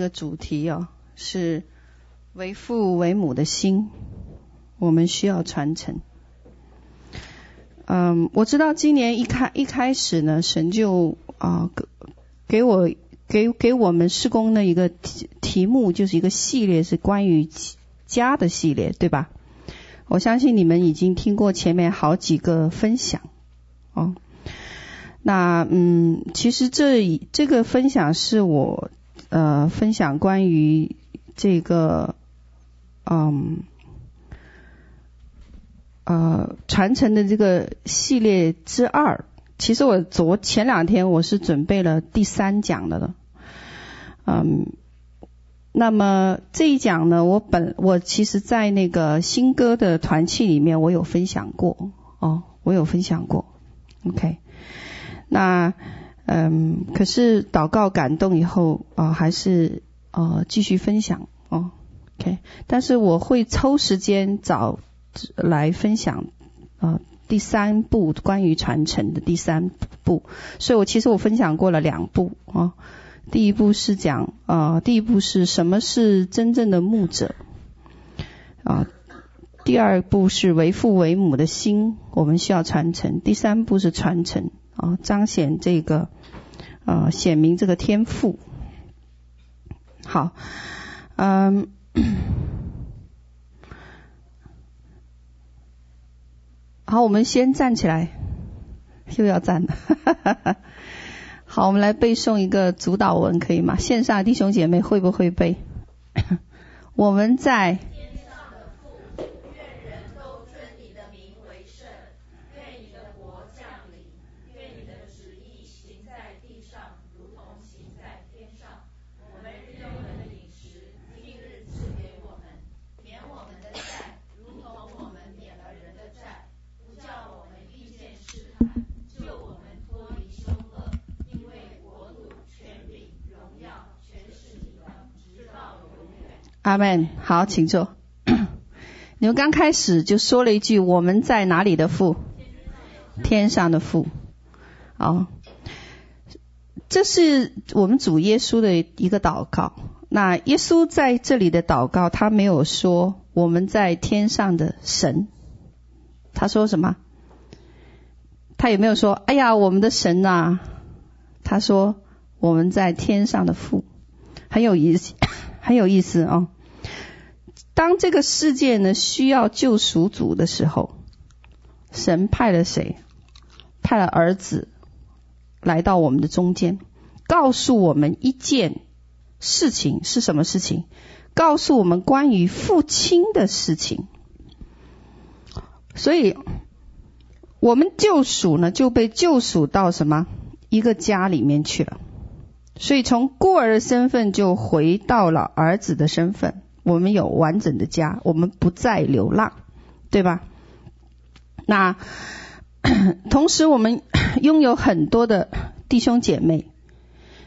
这个主题是为父为母的心，我们需要传承。我知道今年一开始呢，神就给我们事工的一个题目，就是一个系列，是关于家的系列，对吧？我相信你们已经听过前面好几个分享那其实这个分享是我分享关于这个传承的这个系列之二。其实我前两天我是准备了第3讲的了。那么这一讲呢，我其实在那个新歌的团契里面我有分享过OK。那可是祷告感动以后还是继续分享OK。但是我会抽时间找来分享第3部关于传承的第3部，所以我其实分享过了2部第一部是什么是真正的牧者第2部是为父为母的心，我们需要传承。第3部是传承彰显这个显明这个天赋。好，好，我们先站起来，又要站了好，我们来背诵一个主导文，可以吗？线上弟兄姐妹会不会背我们在天上的父，愿人都尊你的名为圣，愿你的国降临，愿你的旨意行在地上如同行在天上，我们日用的饮食今日赐给我们，免我们的债如同我们免了人的债，不叫我们遇见试探，救我们脱离凶恶，因为国度、权柄、荣耀全是你的，直到永远。阿们。好，请坐你们刚开始就说了一句，我们在哪里的父？天上的父。这是我们主耶稣的一个祷告。那耶稣在这里的祷告，他没有说我们在天上的神，他说什么？他也没有说哎呀我们的神啊，他说我们在天上的父。很有意思当这个世界呢需要救赎主的时候，神派了谁？派了儿子来到我们的中间，告诉我们一件事情。是什么事情？告诉我们关于父亲的事情。所以我们救赎呢，就被救赎到什么？一个家里面去了。所以从孤儿的身份就回到了儿子的身份，我们有完整的家，我们不再流浪，对吧？那同时我们拥有很多的弟兄姐妹，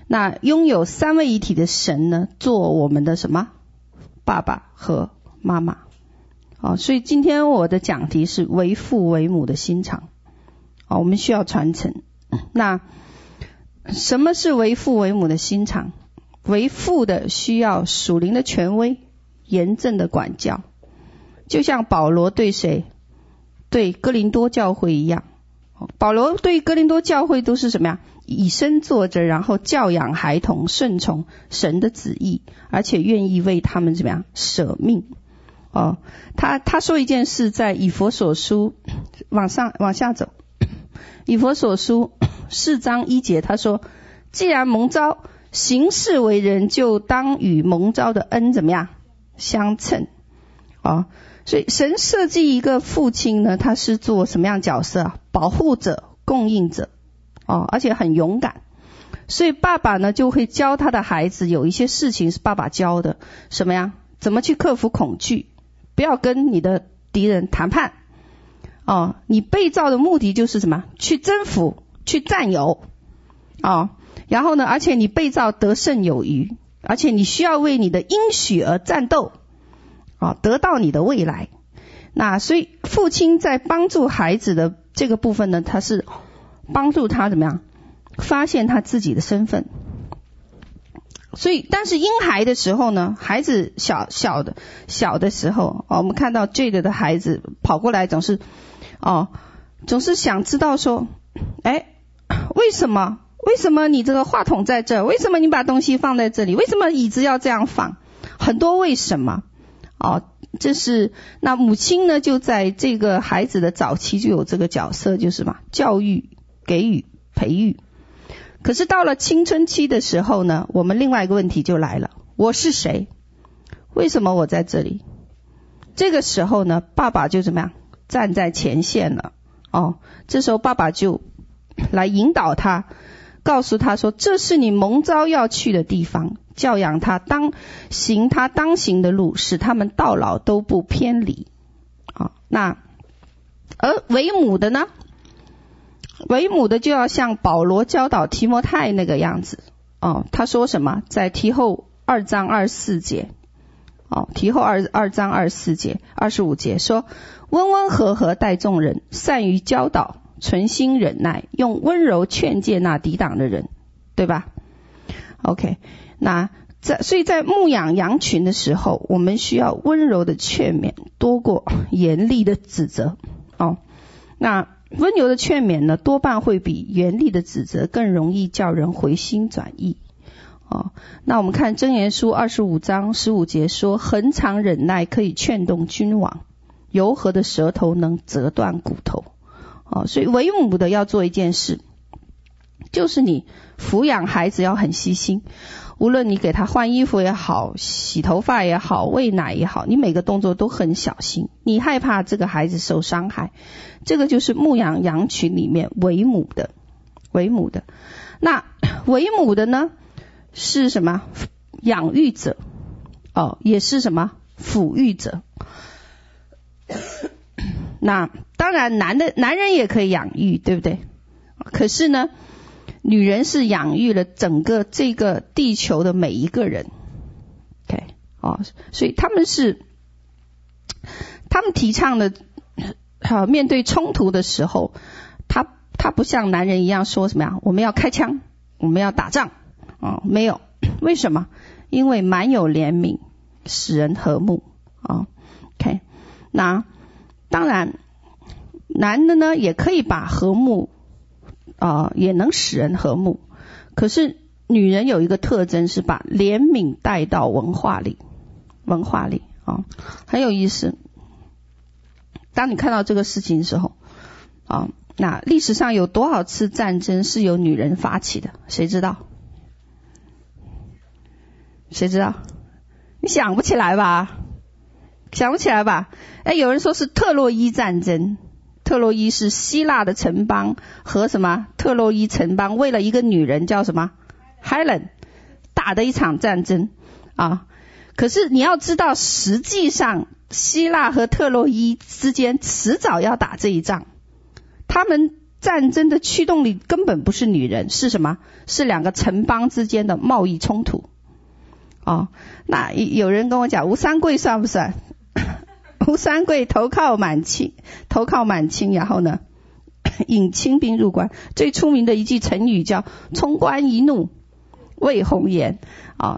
那拥有三位一体的神呢做我们的什么？爸爸和妈妈所以今天我的讲题是为父为母的心肠我们需要传承。那什么是为父为母的心肠？为父的需要属灵的权威，严正的管教，就像保罗对谁？对哥林多教会一样。保罗对哥林多教会都是什么呀？以身作则，然后教养孩童顺从神的旨意，而且愿意为他们怎么样舍命他说一件事，在以弗所书往下走，以弗所书4章1节，他说既然蒙召行事为人，就当与蒙召的恩怎么样相称所以神设计一个父亲呢，他是做什么样角色保护者、供应者而且很勇敢。所以爸爸呢就会教他的孩子，有一些事情是爸爸教的，什么呀？怎么去克服恐惧，不要跟你的敌人谈判你被召的目的就是什么？去征服，去占有然后呢，而且你被召得胜有余，而且你需要为你的应许而战斗得到你的未来。那所以父亲在帮助孩子的这个部分呢，他是帮助他怎么样发现他自己的身份所以但是婴孩的时候呢，孩子小的时候我们看到 Jade 的孩子跑过来总是想知道说，为什么你这个话筒在这，为什么你把东西放在这里，为什么椅子要这样放，很多为什么这是那母亲呢就在这个孩子的早期就有这个角色，就是什么教育、给予、培育。可是到了青春期的时候呢，我们另外一个问题就来了，我是谁，为什么我在这里。这个时候呢爸爸就怎么样站在前线了这时候爸爸就来引导他，告诉他说这是你蒙召要去的地方，教养他当行的路，使他们到老都不偏离那而为母的呢，为母的就要像保罗教导提摩太那个样子他说什么，在提后2章24节提后2章24节25节说，温温和和待众人，善于教导，存心忍耐，用温柔劝诫那抵挡的人，对吧 ？OK， 那所以在牧养羊群的时候，我们需要温柔的劝勉多过严厉的指责那温柔的劝勉呢，多半会比严厉的指责更容易叫人回心转意那我们看箴言书25章15节说，恒常忍耐可以劝动君王，柔和的舌头能折断骨头所以为母的要做一件事，就是你抚养孩子要很细心，无论你给他换衣服也好，洗头发也好，喂奶也好，你每个动作都很小心，你害怕这个孩子受伤害，这个就是牧养羊群里面为母的。那为母的呢是什么，养育者也是什么抚育者那当然男人也可以养育，对不对？可是呢女人是养育了整个这个地球的每一个人 OK 所以他们提倡的面对冲突的时候，他不像男人一样说什么呀，我们要开枪，我们要打仗没有，为什么？因为满有怜悯，使人和睦OK 那当然男的呢也可以把和睦也能使人和睦，可是女人有一个特征是把怜悯带到文化里很有意思。当你看到这个事情的时候那历史上有多少次战争是由女人发起的，谁知道？你想不起来吧？有人说是特洛伊战争，特洛伊是希腊的城邦和什么特洛伊城邦为了一个女人叫什么 Helen 打的一场战争可是你要知道，实际上希腊和特洛伊之间迟早要打这一仗，他们战争的驱动力根本不是女人，是什么？是两个城邦之间的贸易冲突那有人跟我讲，吴三桂算不算？吴三桂投靠满清，然后呢引清兵入关，最出名的一句成语叫冲冠一怒为红颜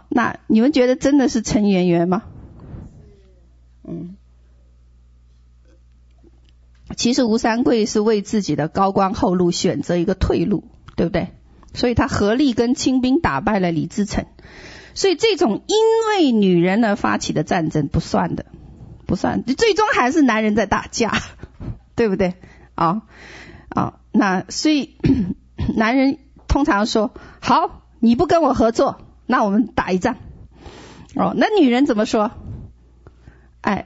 那你们觉得真的是陈圆圆吗？其实吴三桂是为自己的高官厚禄选择一个退路，对不对？所以他合力跟清兵打败了李自成。所以这种因为女人而发起的战争不算，最终还是男人在打架，对不对？那所以男人通常说，好，你不跟我合作，那我们打一仗那女人怎么说？哎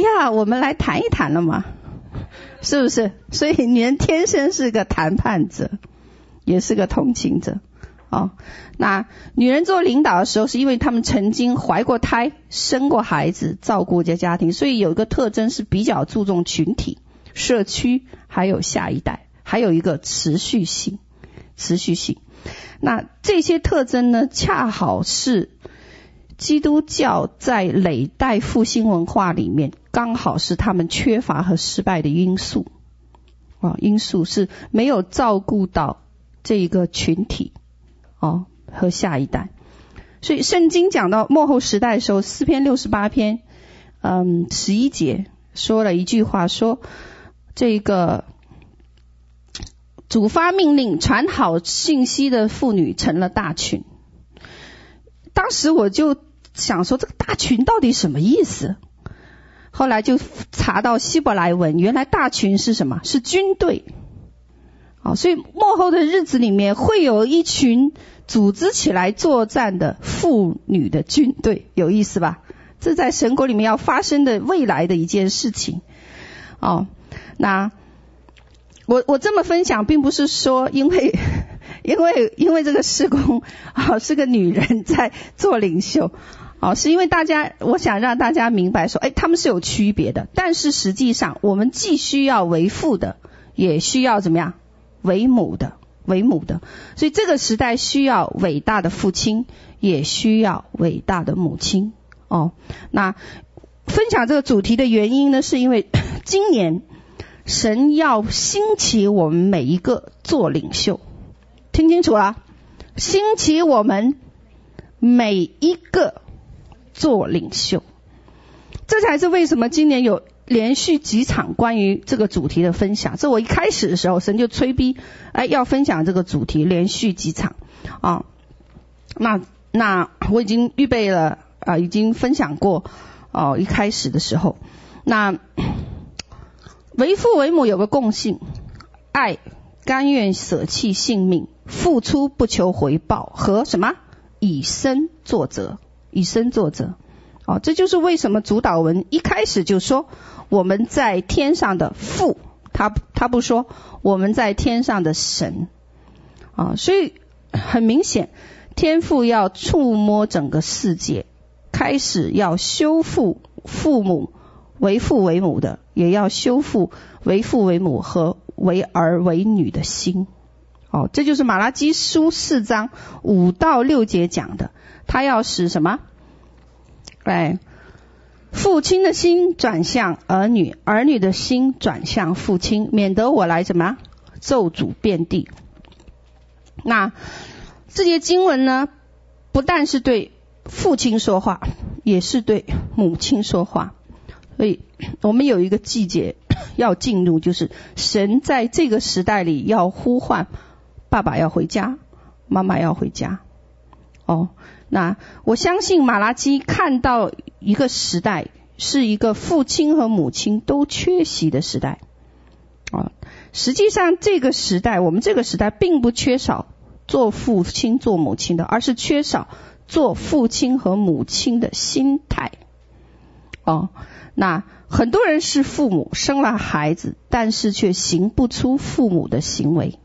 呀，我们来谈一谈了嘛，是不是？所以女人天生是个谈判者，也是个同情者那女人做领导的时候，是因为她们曾经怀过胎，生过孩子，照顾家庭，所以有一个特征是比较注重群体、社区，还有下一代，还有一个持续性。那这些特征呢，恰好是基督教在累代复兴文化里面，刚好是他们缺乏和失败的因素是没有照顾到这一个群体和下一代。所以圣经讲到末后时代的时候，诗篇68篇11节说了一句话，说这个主发命令，传好信息的妇女成了大群。当时我就想说，这个大群到底什么意思？后来就查到希伯来文，原来大群是什么？是军队。所以末后的日子里面会有一群组织起来作战的妇女的军队，有意思吧？这在神国里面要发生的未来的一件事情。那我这么分享，并不是说因为这个事工是个女人在做领袖，是因为大家，我想让大家明白说，他们是有区别的，但是实际上我们既需要为父的，也需要怎么样？为母的。所以这个时代需要伟大的父亲，也需要伟大的母亲。那分享这个主题的原因呢，是因为今年神要兴起我们每一个做领袖，听清楚了，兴起我们每一个做领袖。这才是为什么今年有连续几场关于这个主题的分享，这我一开始的时候神就催逼，要分享这个主题，连续几场那我已经预备了已经分享过一开始的时候。那为父为母有个共性，爱、甘愿舍弃性命，付出不求回报，和什么？以身作则。这就是为什么主导文一开始就说我们在天上的父，他不说我们在天上的神。所以很明显，天父要触摸整个世界，开始要修复父母，为父为母的也要修复为父为母和为儿为女的心。这就是马拉基书4章5到6节讲的，他要使什么？父亲的心转向儿女，儿女的心转向父亲，免得我来什么？咒诅遍地。那这些经文呢，不但是对父亲说话，也是对母亲说话。所以我们有一个季节要进入，就是神在这个时代里要呼唤爸爸要回家，妈妈要回家。那我相信马拉基看到一个时代，是一个父亲和母亲都缺席的时代。实际上这个时代，我们这个时代并不缺少做父亲做母亲的，而是缺少做父亲和母亲的心态。那很多人是父母，生了孩子，但是却行不出父母的行为。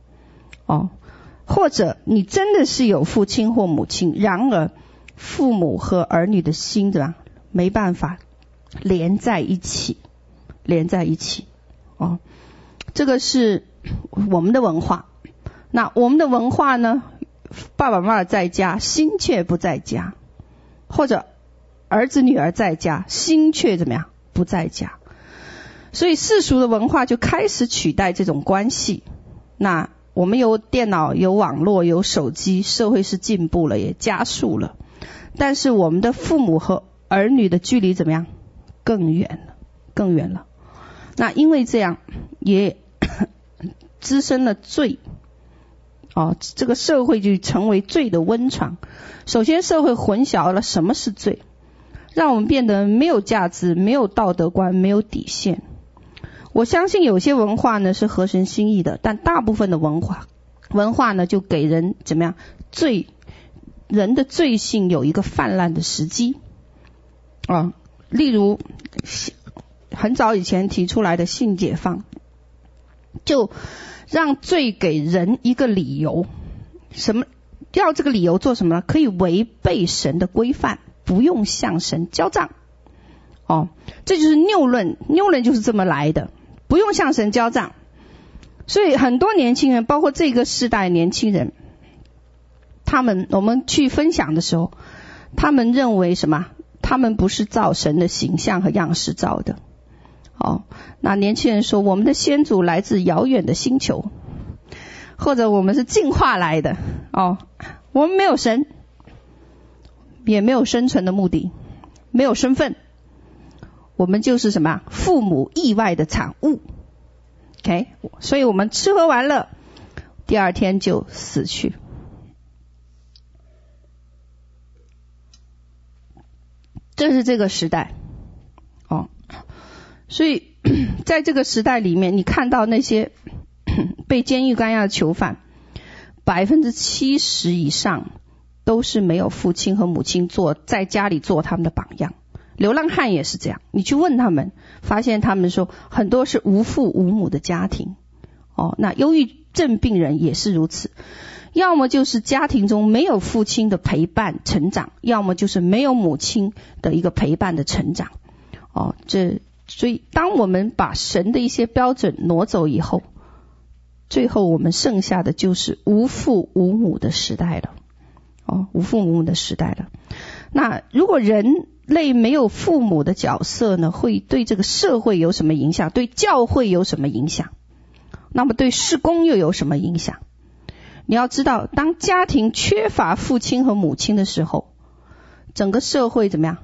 或者你真的是有父亲或母亲，然而父母和儿女的心对吧，没办法连在一起。这个是我们的文化。那我们的文化呢，爸爸妈妈在家，心却不在家，或者儿子女儿在家，心却怎么样？不在家。所以世俗的文化就开始取代这种关系。那我们有电脑，有网络，有手机，社会是进步了，也加速了，但是我们的父母和儿女的距离怎么样？更远了。那因为这样也滋生了罪。这个社会就成为罪的温床。首先社会混淆了什么是罪，让我们变得没有价值，没有道德观，没有底线。我相信有些文化呢是合神心意的，但大部分的文化呢就给人怎么样？人的罪性有一个泛滥的时机。例如很早以前提出来的性解放，就让罪给人一个理由，要这个理由做什么呢？可以违背神的规范，不用向神交账。这就是谬论就是这么来的，不用向神交账。所以很多年轻人，包括这个世代年轻人，我们去分享的时候，他们认为什么？他们不是照神的形象和样式造的。那年轻人说我们的先祖来自遥远的星球，或者我们是进化来的。我们没有神，也没有生存的目的，没有身份，我们就是什么父母意外的产物。 OK， 所以我们吃喝玩乐，第二天就死去。这是这个时代哦，所以在这个时代里面，你看到那些被监狱关押的囚犯，70%以上都是没有父亲和母亲在家里做他们的榜样。流浪汉也是这样，你去问他们，发现他们说很多是无父无母的家庭哦。那忧郁症病人也是如此，要么就是家庭中没有父亲的陪伴成长，要么就是没有母亲的一个陪伴的成长哦。所以当我们把神的一些标准挪走以后，最后我们剩下的就是无父无母的时代了哦，无父无母的时代了。那如果人类没有父母的角色呢，会对这个社会有什么影响？对教会有什么影响？那么对事工又有什么影响？你要知道，当家庭缺乏父亲和母亲的时候，整个社会怎么样？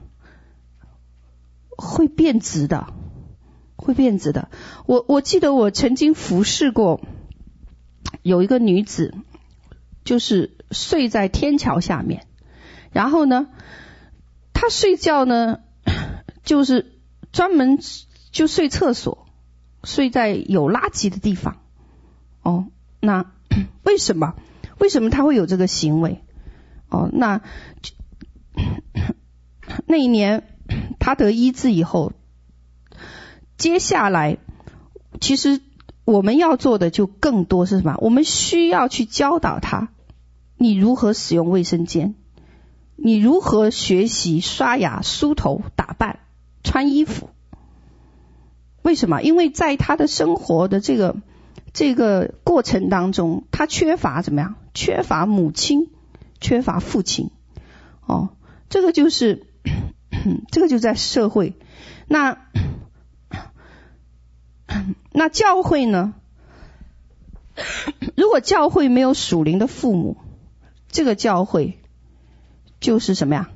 会变质的，会变质的。我记得我曾经服侍过有一个女子，就是睡在天桥下面，然后呢他睡觉呢，就是专门就睡厕所，睡在有垃圾的地方。哦，那为什么他会有这个行为？哦，那一年他得医治以后，接下来其实我们要做的就更多是什么？我们需要去教导他，你如何使用卫生间。你如何学习刷牙、梳头、打扮、穿衣服？为什么？因为在他的生活的这个过程当中，他缺乏怎么样？缺乏母亲，缺乏父亲。哦，这个就在社会。那教会呢？如果教会没有属灵的父母，这个教会就是什么呀？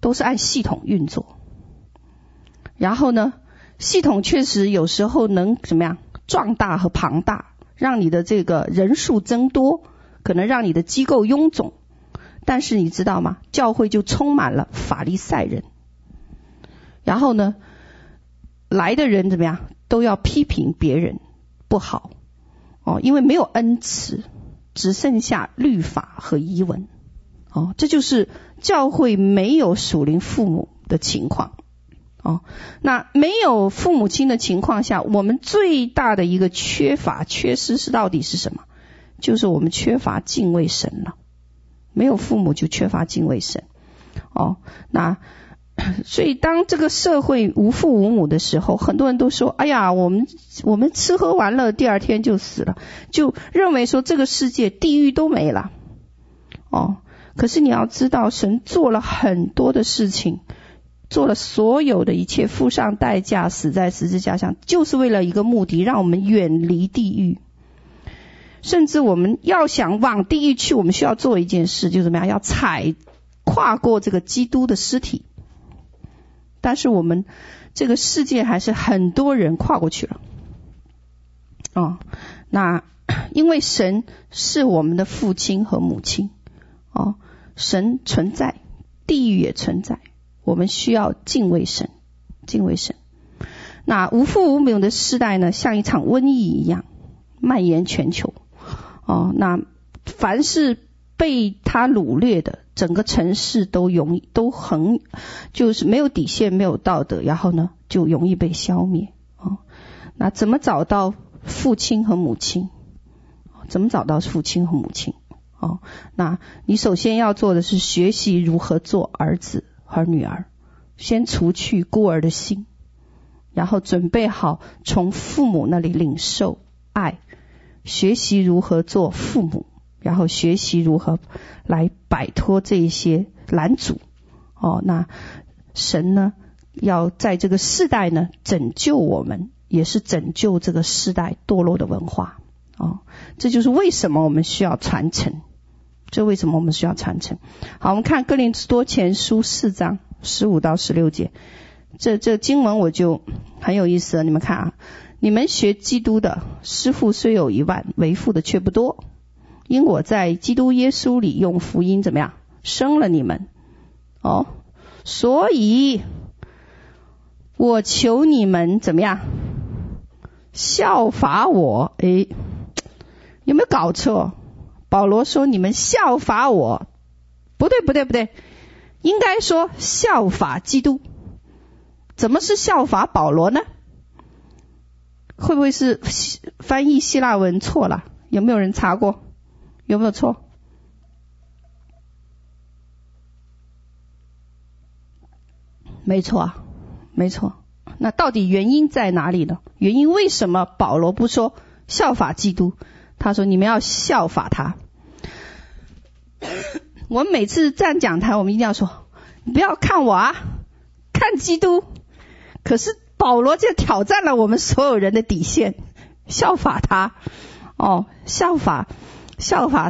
都是按系统运作，然后呢，系统确实有时候能怎么样壮大和庞大，让你的这个人数增多，可能让你的机构臃肿。但是你知道吗？教会就充满了法利赛人，然后呢，来的人怎么样都要批评别人不好哦，因为没有恩慈，只剩下律法和遗文。哦，这就是教会没有属灵父母的情况。哦，那没有父母亲的情况下，我们最大的一个缺失是到底是什么？就是我们缺乏敬畏神了。没有父母就缺乏敬畏神。哦，那所以当这个社会无父无母的时候，很多人都说：“哎呀，我们吃喝玩乐，第二天就死了。”就认为说这个世界地狱都没了。哦。可是你要知道，神做了很多的事情，做了所有的一切，付上代价，死在十字架上，就是为了一个目的，让我们远离地狱。甚至我们要想往地狱去，我们需要做一件事，就是怎么样？要跨过这个基督的尸体。但是我们这个世界还是很多人跨过去了。哦，那因为神是我们的父亲和母亲。哦，神存在，地狱也存在，我们需要敬畏神，敬畏神。那无父无母的世代呢，像一场瘟疫一样蔓延全球。哦，那凡是被他掳掠的，整个城市都很就是没有底线，没有道德，然后呢就容易被消灭。哦，那怎么找到父亲和母亲？怎么找到父亲和母亲？哦，那你首先要做的是学习如何做儿子和女儿，先除去孤儿的心，然后准备好从父母那里领受爱，学习如何做父母，然后学习如何来摆脱这一些拦阻。哦，那神呢，要在这个世代呢拯救我们，也是拯救这个世代堕落的文化。哦，这就是为什么我们需要传承。这为什么我们需要传承。好，我们看哥林多前书4章15到16节，这经文我就很有意思了，你们看啊，你们学基督的，师傅虽有10000，为父的却不多，因我在基督耶稣里用福音怎么样生了你们，哦，所以我求你们怎么样效法我。诶，有没有搞错？保罗说你们效法我，不对，应该说效法基督，怎么是效法保罗呢？会不会是翻译希腊文错了？有没有人查过？有没有错？没错。那到底原因在哪里呢？原因为什么保罗不说效法基督，他说你们要效法他。我们每次站讲台，我们一定要说你不要看我啊，看基督。可是保罗就挑战了我们所有人的底线，效法他，哦，效法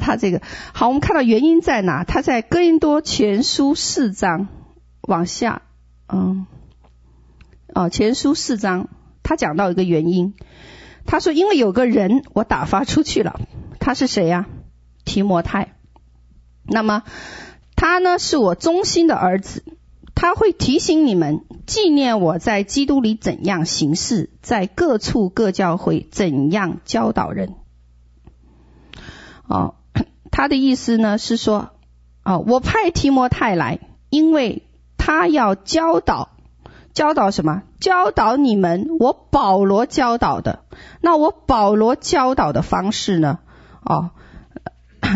他这个。好，我们看到原因在哪？他在哥林多前书4章往下，前书4章他讲到一个原因，他说因为有个人我打发出去了，他是谁呀？提摩太。那么他呢是我忠心的儿子，他会提醒你们纪念我在基督里怎样行事，在各处各教会怎样教导人。哦，他的意思呢是说，哦，我派提摩太来，因为他要教导什么？教导你们我保罗教导的。那我保罗教导的方式呢，哦，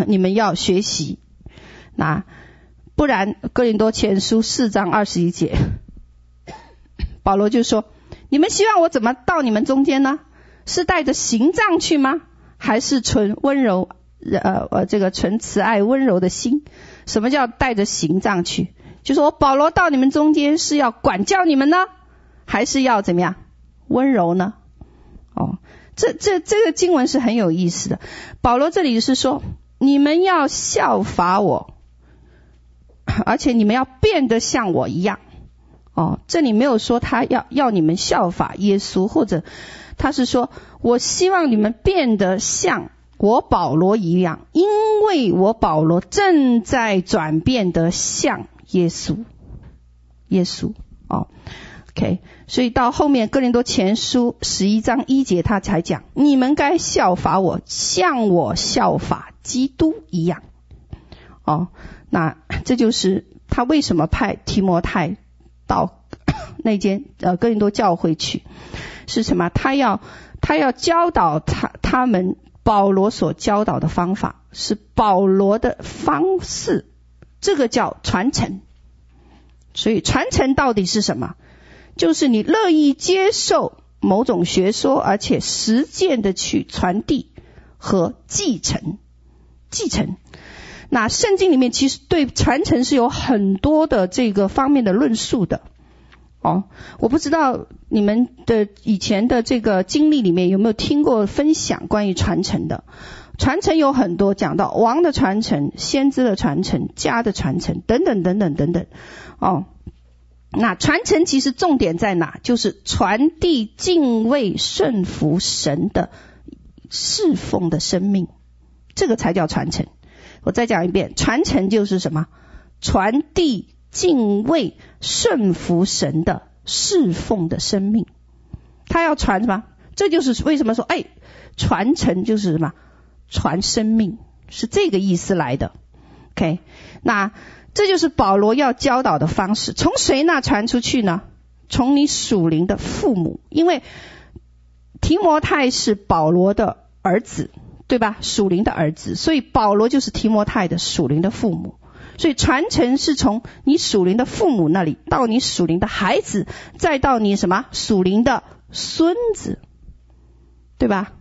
你们要学习。那不然哥林多前书4章21节，保罗就说你们希望我怎么到你们中间呢？是带着行杖去吗？还是存温柔存慈爱温柔的心？什么叫带着行杖去？就是我保罗到你们中间是要管教你们呢，还是要怎么样温柔呢？哦，这个经文是很有意思的。保罗这里是说你们要效法我，而且你们要变得像我一样。哦，这里没有说他要你们效法耶稣，或者他是说我希望你们变得像我保罗一样，因为我保罗正在转变得像耶稣。哦，OK， 所以到后面哥林多前书11章1节他才讲你们该效法我，像我效法基督一样。哦，那这就是他为什么派提摩太到那间哥林多教会去，是什么？他要教导他们保罗所教导的方法，是保罗的方式，这个叫传承。所以传承到底是什么？就是你乐意接受某种学说，而且实践的去传递和继承。那圣经里面其实对传承是有很多的这个方面的论述的。哦，我不知道你们的以前的这个经历里面有没有听过分享关于传承的。传承有很多，讲到王的传承、先知的传承、家的传承等等。哦，那传承其实重点在哪？就是传递敬畏顺服神的侍奉的生命，这个才叫传承。我再讲一遍，传承就是什么？传递敬畏顺服神的侍奉的生命。他要传什么？这就是为什么说传承就是什么？传生命，是这个意思来的。 OK， 那这就是保罗要教导的方式。从谁那传出去呢？从你属灵的父母，因为提摩太是保罗的儿子，对吧？属灵的儿子，所以保罗就是提摩太的属灵的父母。所以传承是从你属灵的父母那里到你属灵的孩子，再到你什么属灵的孙子，对吧？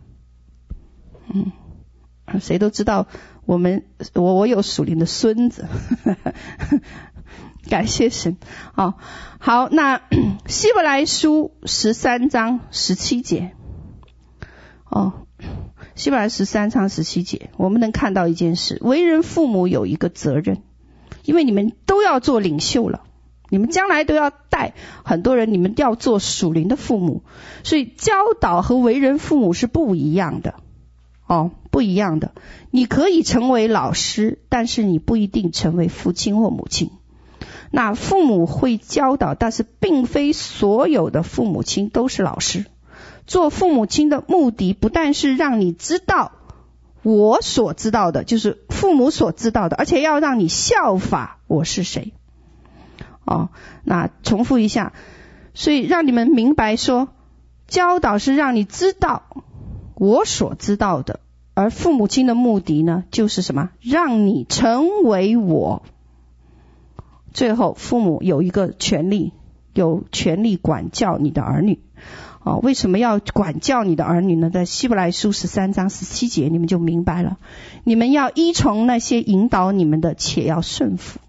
谁都知道我有属灵的孙子感谢神。哦，好，那希伯来书13章17节，哦，希伯来13章17节，我们能看到一件事，为人父母有一个责任，因为你们都要做领袖了，你们将来都要带很多人，你们要做属灵的父母，所以教导和为人父母是不一样的不一样的。你可以成为老师，但是你不一定成为父亲或母亲。那父母会教导，但是并非所有的父母亲都是老师。做父母亲的目的不但是让你知道我所知道的，就是父母所知道的，而且要让你效法我是谁。那重复一下，所以让你们明白说，教导是让你知道我所知道的，而父母亲的目的呢，就是什么？让你成为我。最后，父母有一个权利，有权利管教你的儿女。为什么要管教你的儿女呢？在希伯来书13章17节，你们就明白了。你们要依从那些引导你们的，且要顺服，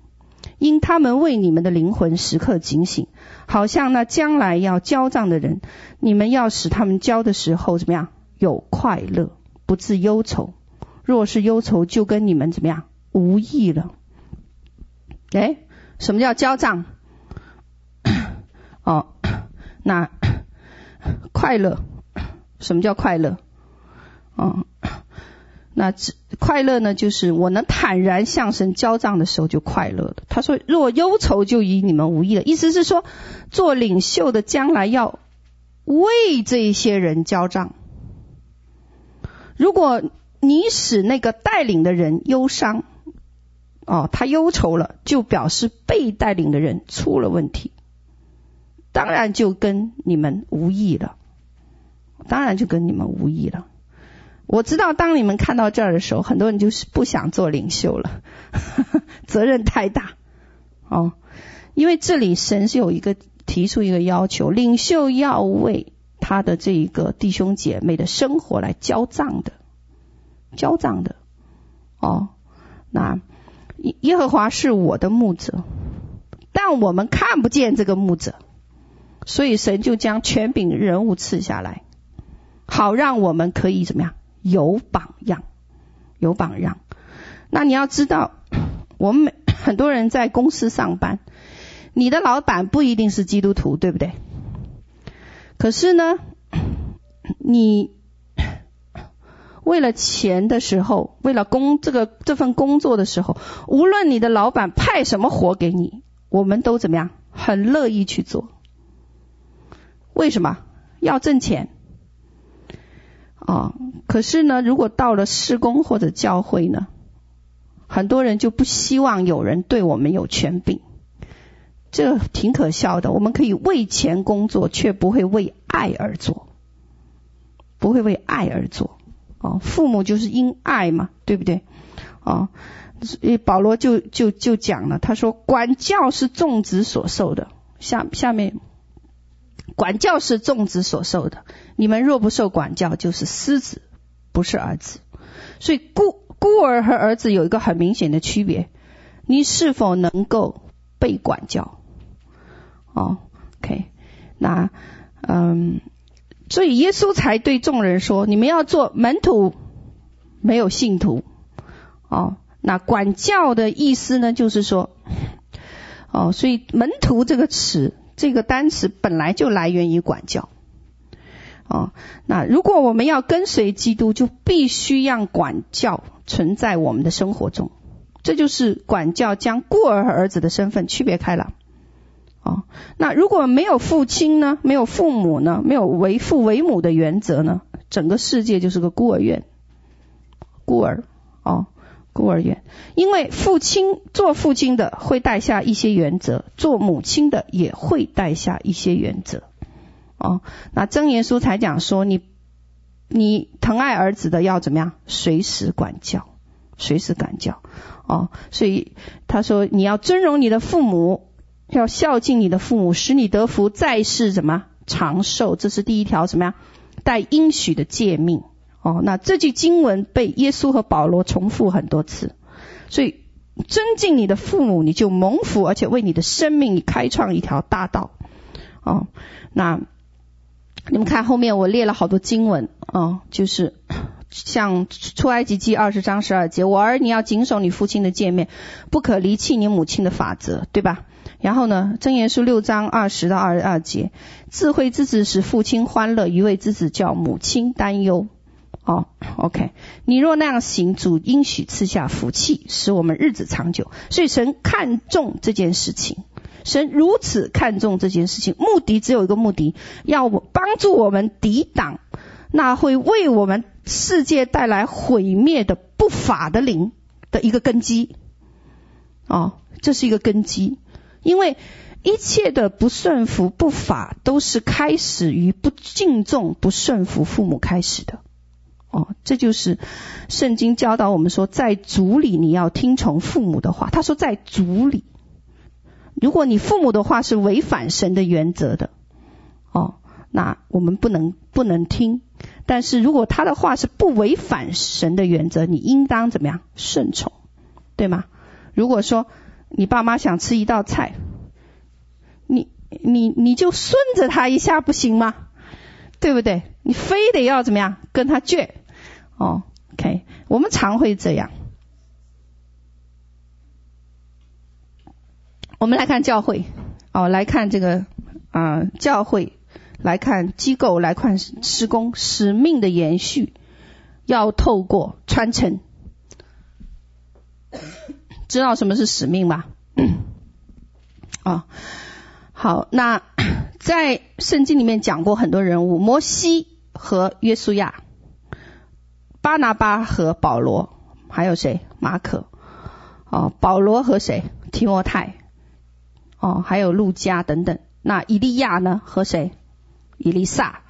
因他们为你们的灵魂时刻警醒，好像那将来要交账的人。你们要使他们交的时候怎么样？有快乐，不致忧愁。若是忧愁，就跟你们怎么样无益了。什么叫交账？那快乐，什么叫快乐？那快乐呢，就是我能坦然向神交账的时候就快乐了。他说若忧愁就与你们无益了，意思是说做领袖的将来要为这些人交账。如果你使那个带领的人忧伤，他忧愁了，就表示被带领的人出了问题，当然就跟你们无益了，当然就跟你们无益了。我知道当你们看到这儿的时候，很多人就是不想做领袖了，责任太大。因为这里神是有一个提出一个要求，领袖要为他的这一个弟兄姐妹的生活来交账的，交账的。那耶和华是我的牧者，但我们看不见这个牧者，所以神就将权柄人物赐下来，好让我们可以怎么样？有榜样，有榜样。那你要知道，我们很多人在公司上班，你的老板不一定是基督徒，对不对？可是呢，你为了钱的时候，为了这份工作的时候，无论你的老板派什么活给你，我们都怎么样？很乐意去做。为什么？要挣钱。可是呢，如果到了事工或者教会呢，很多人就不希望有人对我们有权柄，这挺可笑的。我们可以为钱工作，却不会为爱而做，不会为爱而做。父母就是因爱嘛，对不对？保罗就讲了，他说管教是种子所受的，下面管教是种子所受的，你们若不受管教，就是失子，不是儿子。所以孤儿和儿子有一个很明显的区别，你是否能够被管教。那所以耶稣才对众人说，你们要做门徒，没有信徒。那管教的意思呢，就是说所以门徒这个词，这个单词本来就来源于管教。那如果我们要跟随基督，就必须让管教存在我们的生活中，这就是管教将孤儿和儿子的身份区别开了。那如果没有父亲呢，没有父母呢，没有为父为母的原则呢，整个世界就是个孤儿院，孤儿院。因为做父亲的会带下一些原则，做母亲的也会带下一些原则。那箴言书才讲说，你疼爱儿子的要怎么样？随时管教，随时管教。所以他说你要尊荣你的父母，要孝敬你的父母，使你得福，在世怎么长寿。这是第一条什么呀？带应许的诫命。那这句经文被耶稣和保罗重复很多次。所以尊敬你的父母，你就蒙福，而且为你的生命你开创一条大道。那你们看后面我列了好多经文，就是像出埃及记20章12节，我儿你要谨守你父亲的诫命，不可离弃你母亲的法则，对吧？然后呢，箴言书6章20到22节，智慧之子使父亲欢乐，愚昧之子叫母亲担忧。哦 ，OK， 你若那样行，主应许赐下福气，使我们日子长久。所以神看重这件事情，神如此看重这件事情，目的只有一个目的，要帮助我们抵挡那会为我们世界带来毁灭的不法的灵的一个根基。哦，这是一个根基，因为一切的不顺服、不法都是开始于不敬重、不顺服父母开始的。哦，这就是圣经教导我们说，在主里你要听从父母的话。他说在主里，如果你父母的话是违反神的原则的，哦，那我们不能听。但是如果他的话是不违反神的原则，你应当怎么样？顺从，对吗？如果说你爸妈想吃一道菜，你就顺着他一下不行吗？对不对？你非得要怎么样跟他倔？哦 ，OK， 我们常会这样。我们来看教会，哦，来看这个教会，来看机构，来看施工，使命的延续要透过传承。知道什么是使命吧？哦，好，那在圣经里面讲过很多人物，摩西和约书亚，巴拿巴和保罗，还有谁？马可。哦，保罗和谁？提摩太。哦，还有路加等等。那以利亚呢？和谁？以利沙。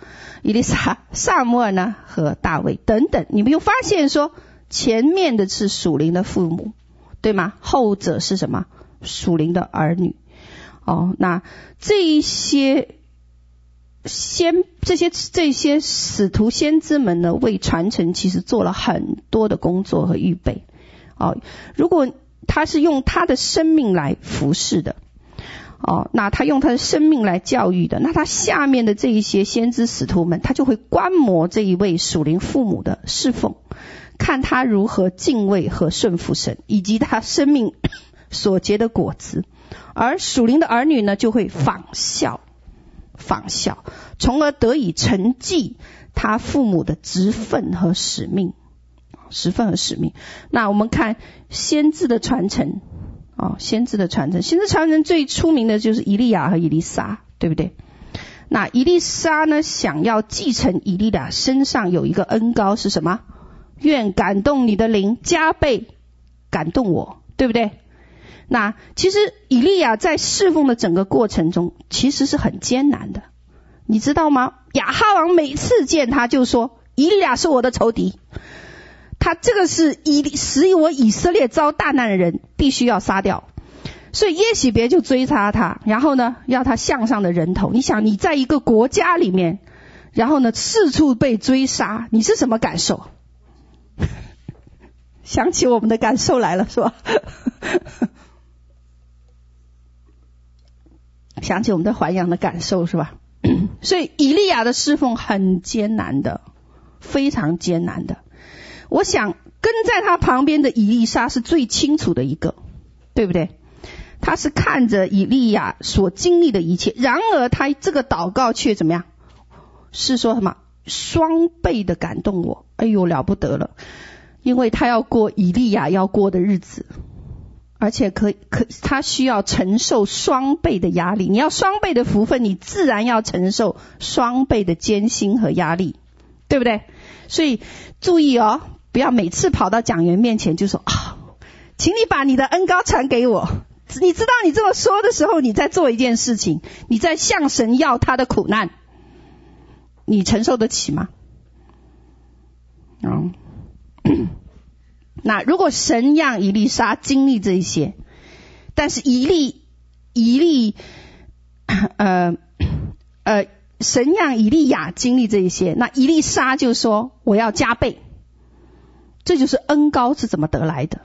撒母耳呢？和大卫等等。你们又发现说，前面的是属灵的父母，对吗？后者是什么？属灵的儿女。哦，那这些使徒先知们呢，为传承其实做了很多的工作和预备。哦，如果他是用他的生命来服侍的，哦，那他用他的生命来教育的，那他下面的这一些先知使徒们，他就会观摩这一位属灵父母的侍奉，看他如何敬畏和顺服神，以及他生命所结的果子。而属灵的儿女呢，就会仿效，从而得以承继他父母的职分和使命。那我们看先知的传承最出名的就是以利亚和以利沙，对不对？那以利沙呢，想要继承以利亚身上有一个恩膏，是什么？愿感动你的灵加倍感动我，对不对？那其实以利亚在侍奉的整个过程中其实是很艰难的，你知道吗？亚哈王每次见他就说，以利亚是我的仇敌，他这个是使我以色列遭大难的人，必须要杀掉。所以耶洗别就追杀他，然后呢要他项上的人头。你想，你在一个国家里面，然后呢四处被追杀，你是什么感受？想起我们的感受来了，是吧？想起我们在淮阳的感受，是吧？所以以利亚的侍奉很艰难的，非常艰难的。我想跟在他旁边的以利沙是最清楚的一个，对不对？他是看着以利亚所经历的一切，然而他这个祷告却怎么样？是说什么？双倍的感动我。哎呦，了不得了，因为他要过以利亚要过的日子。而且他需要承受双倍的压力。你要双倍的福分，你自然要承受双倍的艰辛和压力，对不对？所以注意哦，不要每次跑到讲员面前就说请你把你的恩膏传给我。你知道你这么说的时候，你在做一件事情，你在向神要他的苦难，你承受得起吗？那如果神让以利沙经历这一些，但是神让以利亚经历这一些，那以利沙就说我要加倍。这就是恩膏是怎么得来的。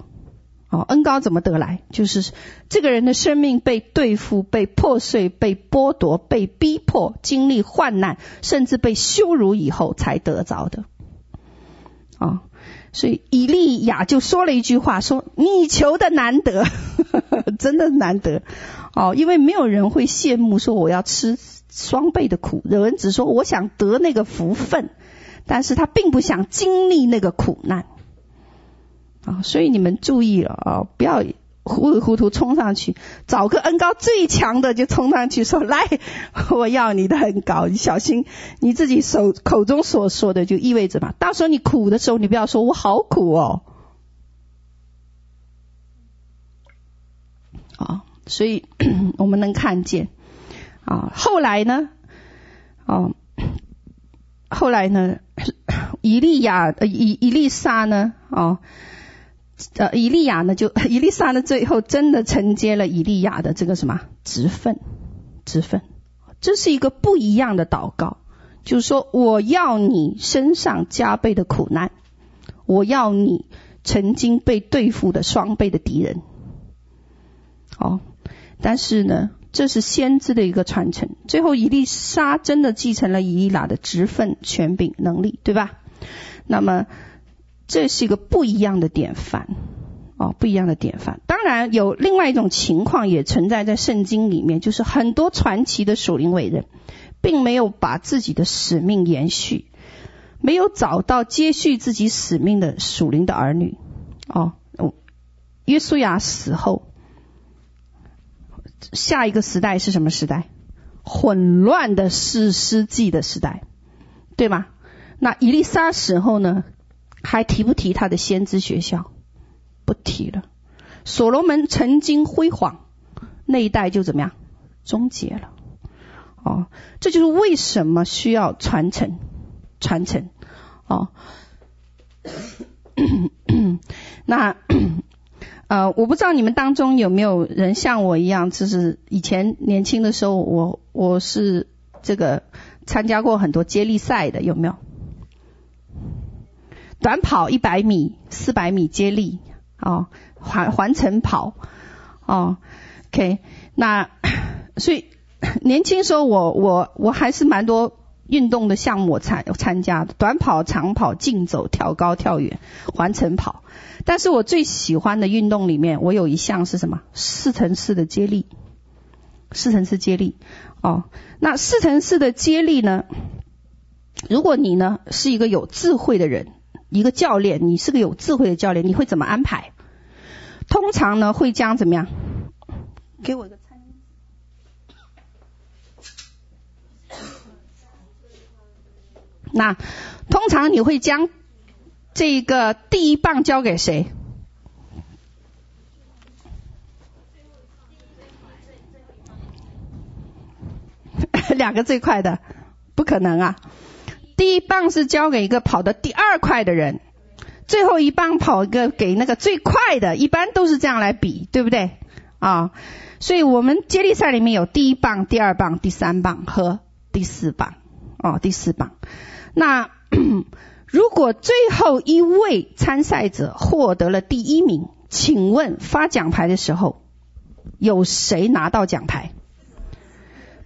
哦，恩膏怎么得来？就是这个人的生命被对付、被破碎、被剥夺、被逼迫，经历患难，甚至被羞辱以后才得着的。啊，所以以利亚就说了一句话，说你求的难得，呵呵，真的难得哦，因为没有人会羡慕说我要吃双倍的苦，有人只说我想得那个福分，但是他并不想经历那个苦难啊、哦，所以你们注意了啊、哦，不要糊里糊涂冲上去，找个恩膏最强的就冲上去说，来，我要你的恩膏，你小心你自己口中所说的就意味着嘛，到时候你苦的时候，你不要说我好苦哦，哦，所以我们能看见啊、哦，后来呢，哦，后来呢，以利沙呢，哦。以利沙呢最后真的承接了以利亚的这个什么职分，这是一个不一样的祷告，就是说我要你身上加倍的苦难，我要你曾经被对付的双倍的敌人。哦，但是呢这是先知的一个传承，最后以利沙真的继承了以利亚的职分、权柄、能力，对吧？那么这是一个不一样的典范哦，不一样的典范。当然有另外一种情况也存在在圣经里面，就是很多传奇的属灵伟人并没有把自己的使命延续，没有找到接续自己使命的属灵的儿女哦。约书亚死后，下一个时代是什么时代？混乱的士师记的时代，对吗？那以利沙死后呢，还提不提他的先知学校？不提了。所罗门曾经辉煌，那一代就怎么样？终结了。哦，这就是为什么需要传承。哦，那我不知道你们当中有没有人像我一样，就是以前年轻的时候，我是这个参加过很多接力赛的，有没有？短跑100米、400米接力哦，环城跑哦 ，OK。那所以年轻时候我还是蛮多运动的项目我参加的，短跑、长跑、竞走、跳高、跳远、环城跑。但是我最喜欢的运动里面，我有一项是什么？4x4的接力哦。那4x4的接力呢？如果你呢是一个有智慧的人。一个教练，你是个有智慧的教练，你会怎么安排？通常呢会将怎么样？给我一个餐。那通常你会将这个第一棒交给谁？两个最快的？不可能啊，第一棒是交给一个跑得第二快的人，最后一棒跑一个给那个最快的，一般都是这样来比，对不对啊？所以我们接力赛里面有第一棒、第二棒、第三棒和第四棒哦，第四棒。那如果最后一位参赛者获得了第一名，请问发奖牌的时候有谁拿到奖牌？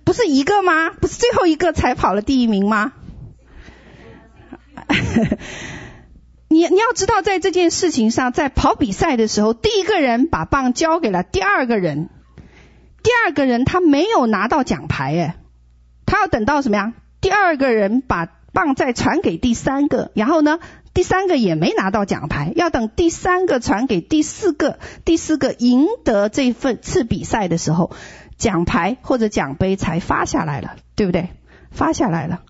不是一个吗？不是最后一个才跑了第一名吗？你要知道，在这件事情上，在跑比赛的时候，第一个人把棒交给了第二个人，第二个人他没有拿到奖牌耶，他要等到什么呀？第二个人把棒再传给第三个，然后呢第三个也没拿到奖牌，要等第三个传给第四个，第四个赢得这份次比赛的时候，奖牌或者奖杯才发下来了，对不对？发下来了。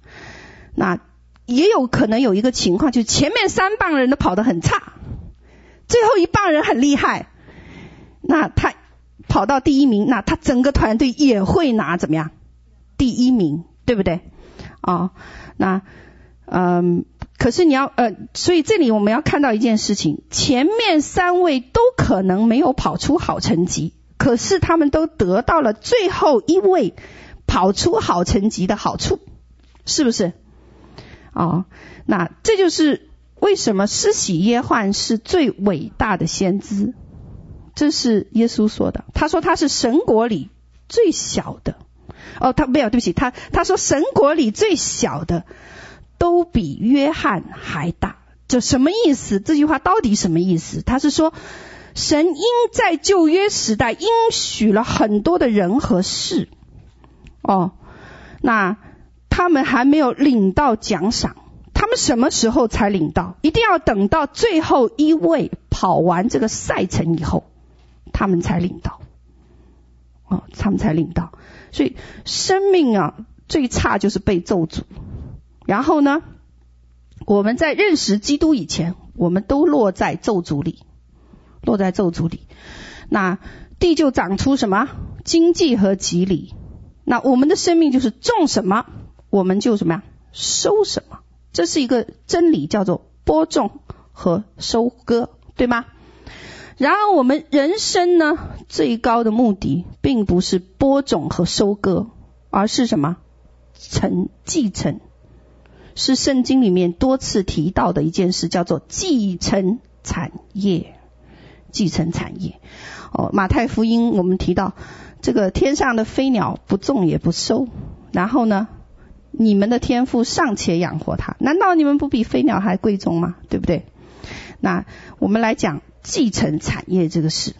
那也有可能有一个情况，就是前面三棒人都跑得很差，最后一棒人很厉害，那他跑到第一名，那他整个团队也会拿怎么样？第一名，对不对？哦，那可是你要所以这里我们要看到一件事情，前面三位都可能没有跑出好成绩，可是他们都得到了最后一位跑出好成绩的好处，是不是？哦，那这就是为什么施洗约翰是最伟大的先知，这是耶稣说的，他说他是神国里最小的哦，他没有，对不起，他说神国里最小的都比约翰还大，就什么意思？这句话到底什么意思？他是说，神因在旧约时代应许了很多的人和事，哦，那他们还没有领到奖赏，他们什么时候才领到？一定要等到最后一位跑完这个赛程以后，他们才领到，哦，他们才领到。所以生命啊，最差就是被咒诅。然后呢，我们在认识基督以前，我们都落在咒诅里，落在咒诅里。那地就长出什么？荆棘和蒺藜。那我们的生命就是种什么，我们就什么呀？收什么。这是一个真理，叫做播种和收割，对吗？然而我们人生呢，最高的目的并不是播种和收割，而是什么？继承。是圣经里面多次提到的一件事，叫做继承产业。继承产业，哦，马太福音我们提到，这个天上的飞鸟不种也不收，然后呢，你们的天父尚且养活它，难道你们不比飞鸟还贵重吗？对不对？那我们来讲继承产业这个事，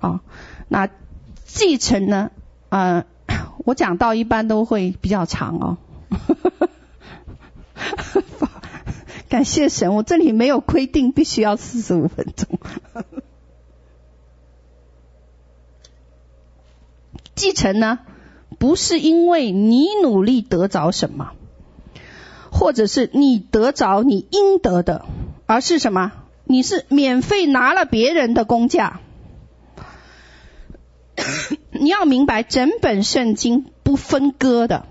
哦，那继承呢，我讲到一般都会比较长哦。感谢神，我这里没有规定必须要45分钟。继承呢，不是因为你努力得着什么，或者是你得着你应得的，而是什么？你是免费拿了别人的工价。你要明白，整本圣经不分割的，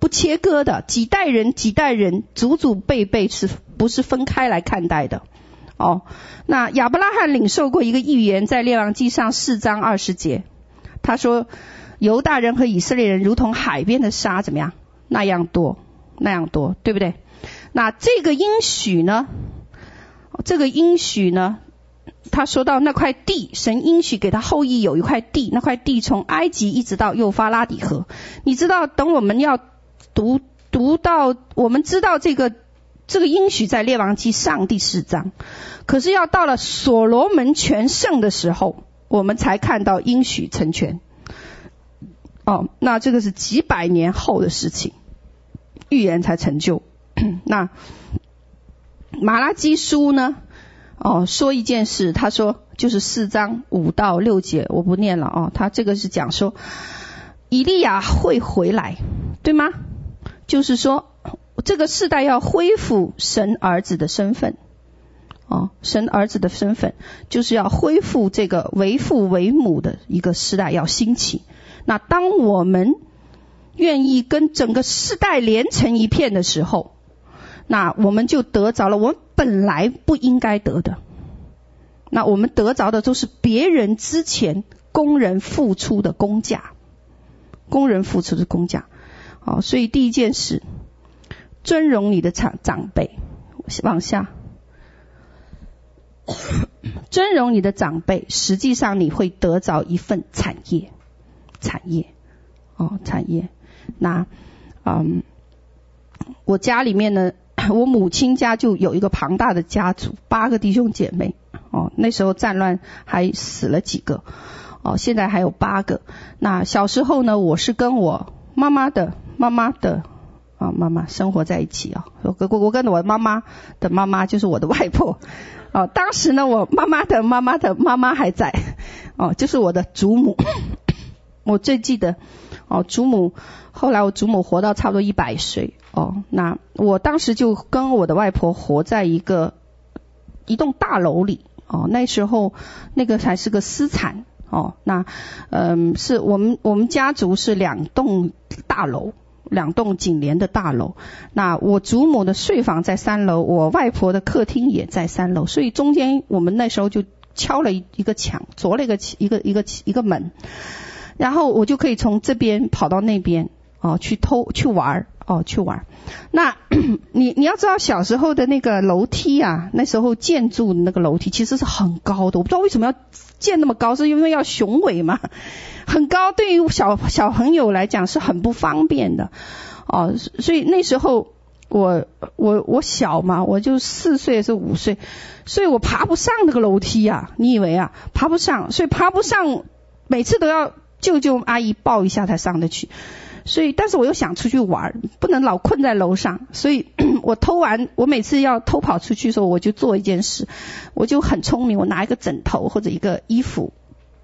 不切割的，几代人几代人，祖祖辈辈，是不是分开来看待的？哦，那亚伯拉罕领受过一个预言，在列王记上4章20节，他说犹大人和以色列人如同海边的沙，怎么样？那样多，那样多，对不对？那这个应许呢，这个应许呢，他说到那块地，神应许给他后裔有一块地，那块地从埃及一直到幼发拉底河。你知道，等我们要读到，我们知道这个应许在列王记上第4章，可是要到了所罗门全盛的时候，我们才看到应许成全。哦，那这个是几百年后的事情，预言才成就。那马拉基书呢，哦，说一件事，他说就是4章5到6节，我不念了哦。他这个是讲说以利亚会回来，对吗？就是说这个世代要恢复神儿子的身份，哦，神儿子的身份就是要恢复这个为父为母的一个世代要兴起。那当我们愿意跟整个世代连成一片的时候，那我们就得着了我们本来不应该得的。那我们得着的都是别人之前工人付出的工价，工人付出的工价。哦，所以第一件事，尊荣你的长辈，往下，尊荣你的长辈，实际上你会得着一份产业，产业，哦，产业。那，我家里面呢，我母亲家就有一个庞大的家族，8个弟兄姐妹，哦，那时候战乱还死了几个，哦，现在还有8个。那小时候呢，我是跟我妈妈的啊，妈妈生活在一起啊。我跟我妈妈的妈妈就是我的外婆啊。当时呢，我妈妈的妈妈还在哦，啊，就是我的祖母。我最记得哦，祖母后来我祖母活到差不多100岁哦。那我当时就跟我的外婆活在一栋大楼里哦。那时候那个还是个私产。哦，那是我们家族是2栋大楼，2栋紧连的大楼。那我祖母的睡房在3楼，我外婆的客厅也在3楼，所以中间我们那时候就敲了一个墙，凿了一个门，然后我就可以从这边跑到那边哦，去玩。那你要知道，小时候的那个楼梯啊，那时候建筑的那个楼梯其实是很高的，我不知道为什么要建那么高，是因为要雄伟嘛，很高对于小朋友来讲是很不方便的哦。所以那时候我小嘛，我就4岁是5岁，所以我爬不上那个楼梯啊，你以为啊，爬不上，所以爬不上，每次都要舅舅阿姨抱一下才上得去。所以但是我又想出去玩，不能老困在楼上，所以我偷玩，我每次要偷跑出去的时候，我就做一件事，我就很聪明，我拿一个枕头或者一个衣服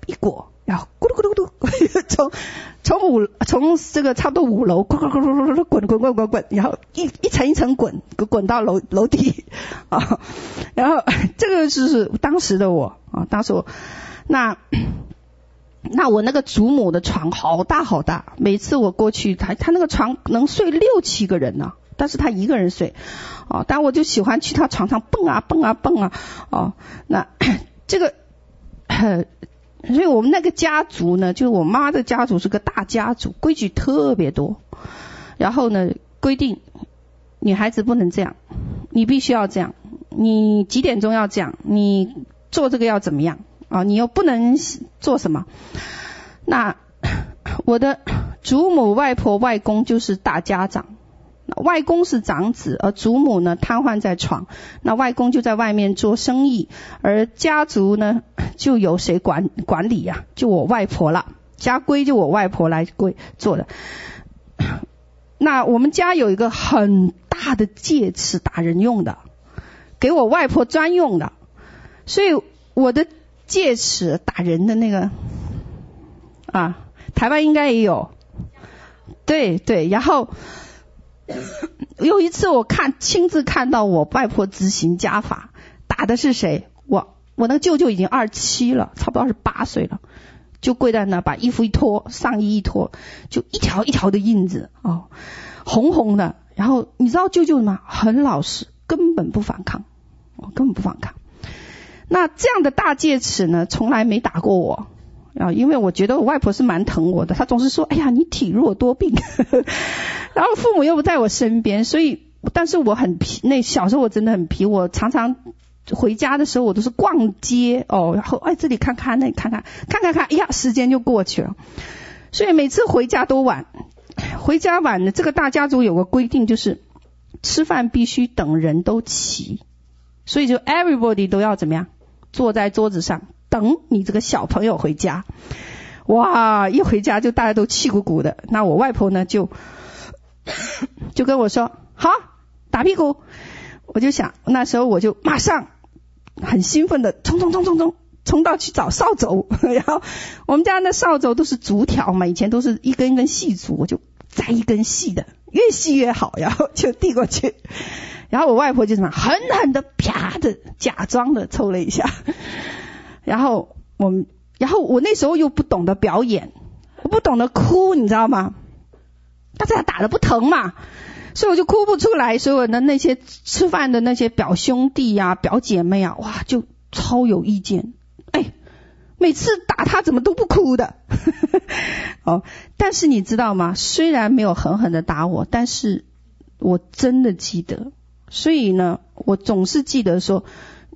一裹，然后咕噜咕噜咕噜从这个差不多5楼咕噜咕噜咕噜滚，然后一层一层滚到楼底啊，然后这个就是当时的我啊，当时我那我那个祖母的床好大好大，每次我过去，她那个床能睡6、7个人呢、啊，但是她一个人睡，哦，但我就喜欢去她床上蹦啊，哦，那这个，所以我们那个家族呢，就是我妈的家族是个大家族，规矩特别多，然后呢，规定女孩子不能这样，你必须要这样，你几点钟要这样，你做这个要怎么样。啊、哦，你又不能做什么。那我的祖母、外婆、外公就是大家长，外公是长子，而祖母呢瘫痪在床，那外公就在外面做生意，而家族呢就由谁管理呀、啊？就我外婆了，家规就我外婆来做的。那我们家有一个很大的戒尺，打人用的，给我外婆专用的，所以我的戒尺打人的那个啊，台湾应该也有，对，然后有一次我亲自看到我外婆执行家法，打的是谁？我那个舅舅已经27了，差不多28岁了，就跪在那把衣服一脱，上衣一脱，就一条一条的印子哦，红红的。然后你知道舅舅吗？很老实，根本不反抗。那这样的大戒尺呢，从来没打过我啊，因为我觉得我外婆是蛮疼我的，她总是说，哎呀，你体弱多病，然后父母又不在我身边，所以，但是我很皮，那小时候我真的很皮，我常常回家的时候我都是逛街哦，然后哎这里看看那里看看，哎呀时间就过去了，所以每次回家都晚，回家晚呢，这个大家族有个规定就是吃饭必须等人都齐，所以就 everybody 都要怎么样？坐在桌子上等你这个小朋友回家。哇，一回家就大家都气鼓鼓的。那我外婆呢就跟我说，好，打屁股。我就想，那时候我就马上很兴奋的冲到去找扫帚，然后我们家那扫帚都是竹条嘛，以前都是一根一根细竹，我就摘一根细的，越细越好，然后就递过去。然后我外婆就什么狠狠的啪的假装的抽了一下，然后我那时候又不懂得表演，我不懂得哭，你知道吗？但是他打得不疼嘛，所以我就哭不出来。所以我的那些吃饭的那些表兄弟啊、表姐妹啊，哇，就超有意见。哎，每次打他怎么都不哭的。哦，但是你知道吗？虽然没有狠狠的打我，但是我真的记得。所以呢，我总是记得说，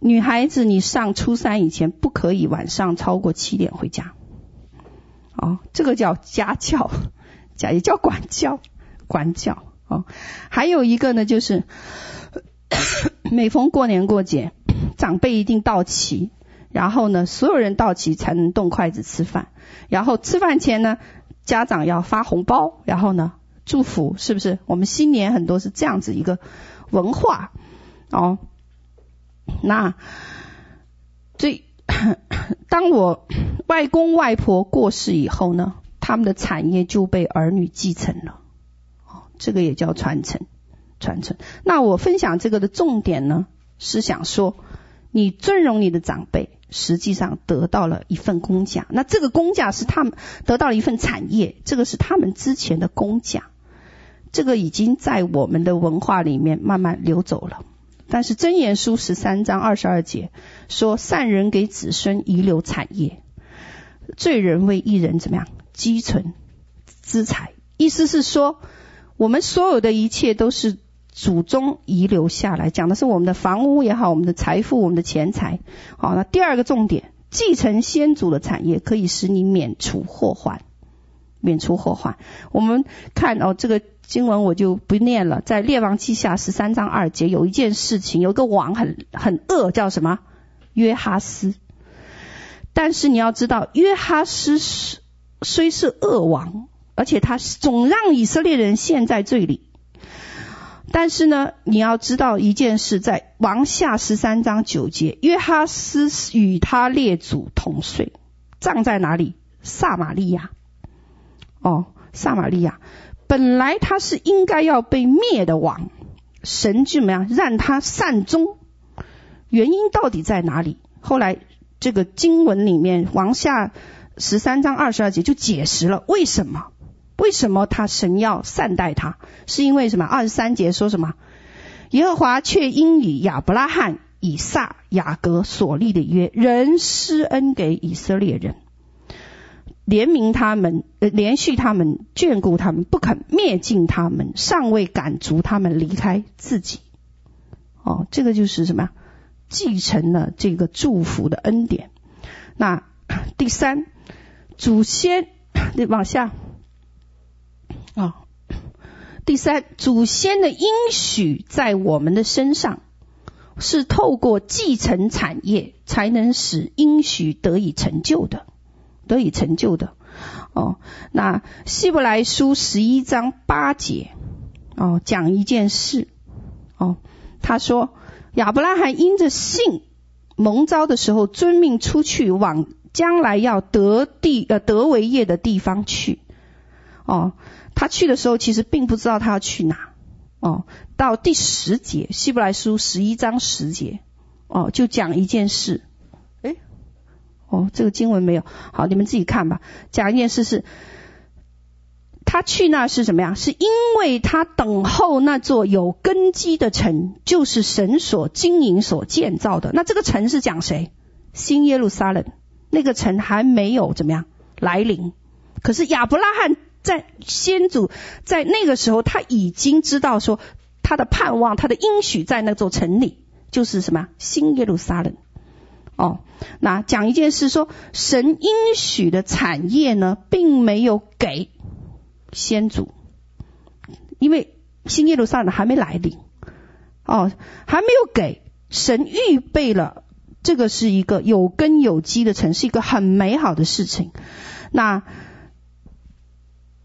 女孩子你上初3以前不可以晚上超过7点回家。哦，这个叫家教，也叫管教。哦，还有一个呢，就是每逢过年过节，长辈一定到齐，然后呢，所有人到齐才能动筷子吃饭。然后吃饭前呢，家长要发红包，然后呢，祝福，是不是？我们新年很多是这样子一个文化哦。那当我外公外婆过世以后呢，他们的产业就被儿女继承了，哦，这个也叫传承。那我分享这个的重点呢，是想说，你尊荣你的长辈，实际上得到了一份工价，那这个工价是他们得到了一份产业，这个是他们之前的工价。这个已经在我们的文化里面慢慢流走了。但是箴言书13章22节说，善人给子孙遗留产业，罪人为一人怎么样积存资财。意思是说，我们所有的一切都是祖宗遗留下来，讲的是我们的房屋也好，我们的财富，我们的钱财。好，那第二个重点，继承先祖的产业可以使你免除祸患。免除祸患。我们看这个经文我就不念了，在列王记下13章2节有一件事情，有一个王很恶，叫什么？约哈斯。但是你要知道，约哈斯虽是恶王，而且他总让以色列人陷在罪里，但是呢，你要知道一件事，在王下13章9节，约哈斯与他列祖同睡，葬在哪里？撒玛利亚。撒玛利亚本来他是应该要被灭的王，神怎么样让他善终？原因到底在哪里？后来这个经文里面，王下13章22节就解释了为什么他神要善待他，是因为什么？23节说什么？耶和华却因与亚伯拉罕、以撒、雅各所立的约，仍施恩给以色列人，怜悯他们，怜恤他们，眷顾他们，不肯灭尽他们，尚未赶逐他们离开自己。这个就是什么？继承了这个祝福的恩典。那第三，祖先往下第三，祖先的应许在我们的身上，是透过继承产业才能使应许得以成就的。那希伯来书11章8节讲一件事。他说，亚伯拉罕因着信蒙召的时候，遵命出去，往将来要得为业的地方去。他去的时候其实并不知道他要去哪。到第10节，希伯来书11章10节就讲一件事。这个经文没有，好，你们自己看吧。讲一件事是，他去那是什么呀？是因为他等候那座有根基的城，就是神所经营所建造的。那这个城是讲谁？新耶路撒冷。那个城还没有怎么样来临，可是亚伯拉罕在先祖在那个时候，他已经知道说他的盼望，他的应许在那座城里，就是什么？新耶路撒冷。那讲一件事说，神应许的产业呢，并没有给先祖，因为新耶路撒冷还没来临。还没有给，神预备了，这个是一个有根有基的城，是一个很美好的事情。那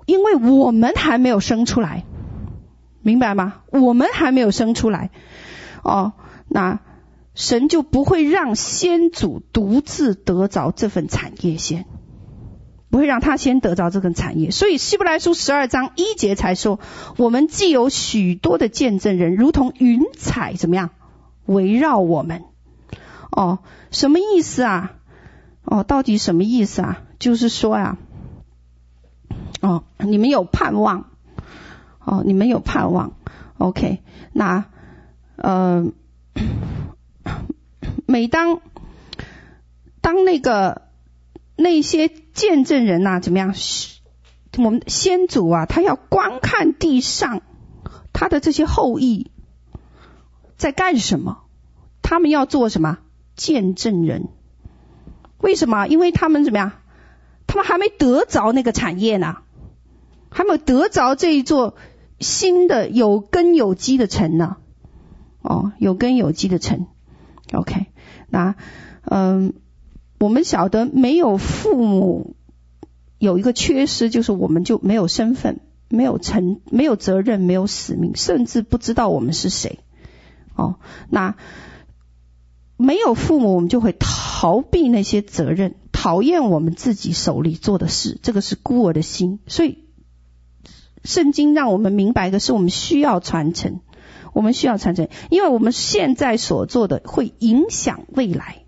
因为我们还没有生出来，明白吗？我们还没有生出来，那神就不会让先祖独自得着这份产业，先不会让他先得着这份产业。所以希伯来书12章1节才说，我们既有许多的见证人，如同云彩怎么样围绕我们。什么意思啊？到底什么意思啊？就是说啊，你们有盼望，你们有盼望。OK， 那每当那些见证人啊怎么样，我们先祖啊，他要观看地上他的这些后裔在干什么，他们要做什么？见证人。为什么？因为他们怎么样？他们还没得着那个产业呢，还没有得着这一座新的有根有基的城呢。有根有基的城。OK， 那我们晓得没有父母有一个缺失，就是我们就没有身份，没有责任，没有使命，甚至不知道我们是谁。那没有父母，我们就会逃避那些责任，讨厌我们自己手里做的事，这个是孤儿的心。所以圣经让我们明白的是，我们需要传承，因为我们现在所做的会影响未来。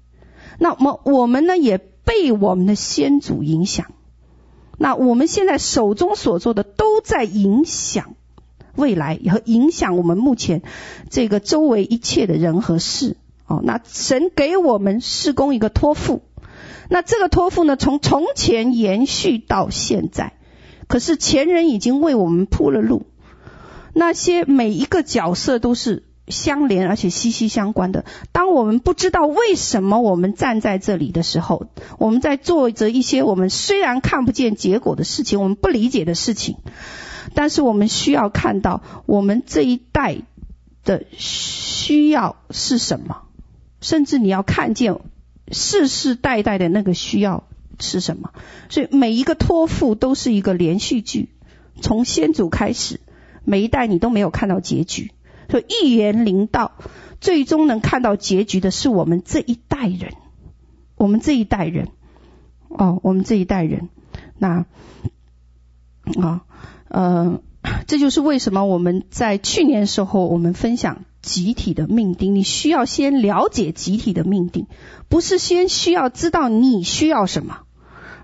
那么我们呢，也被我们的先祖影响，那我们现在手中所做的都在影响未来，也影响我们目前这个周围一切的人和事。那神给我们事工一个托付，那这个托付呢，从前延续到现在，可是前人已经为我们铺了路。那些每一个角色都是相连而且息息相关的。当我们不知道为什么我们站在这里的时候，我们在做着一些我们虽然看不见结果的事情，我们不理解的事情，但是我们需要看到我们这一代的需要是什么，甚至你要看见世世代代的那个需要是什么。所以每一个托付都是一个连续剧，从先祖开始，每一代你都没有看到结局，所以预言临到，最终能看到结局的是我们这一代人，我们这一代人我们这一代人。那这就是为什么我们在去年时候我们分享集体的命定，你需要先了解集体的命定，不是先需要知道你需要什么，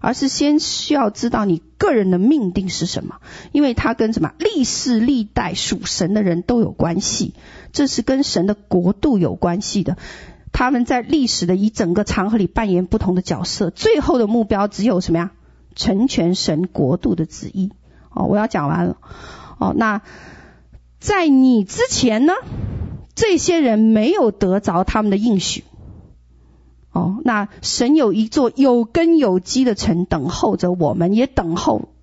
而是先需要知道你个人的命定是什么，因为它跟什么历世历代属神的人都有关系，这是跟神的国度有关系的。他们在历史的一整个长河里扮演不同的角色，最后的目标只有什么呀？成全神国度的旨意。我要讲完了。那在你之前呢，这些人没有得着他们的应许。那神有一座有根有基的城等候着我们，也等候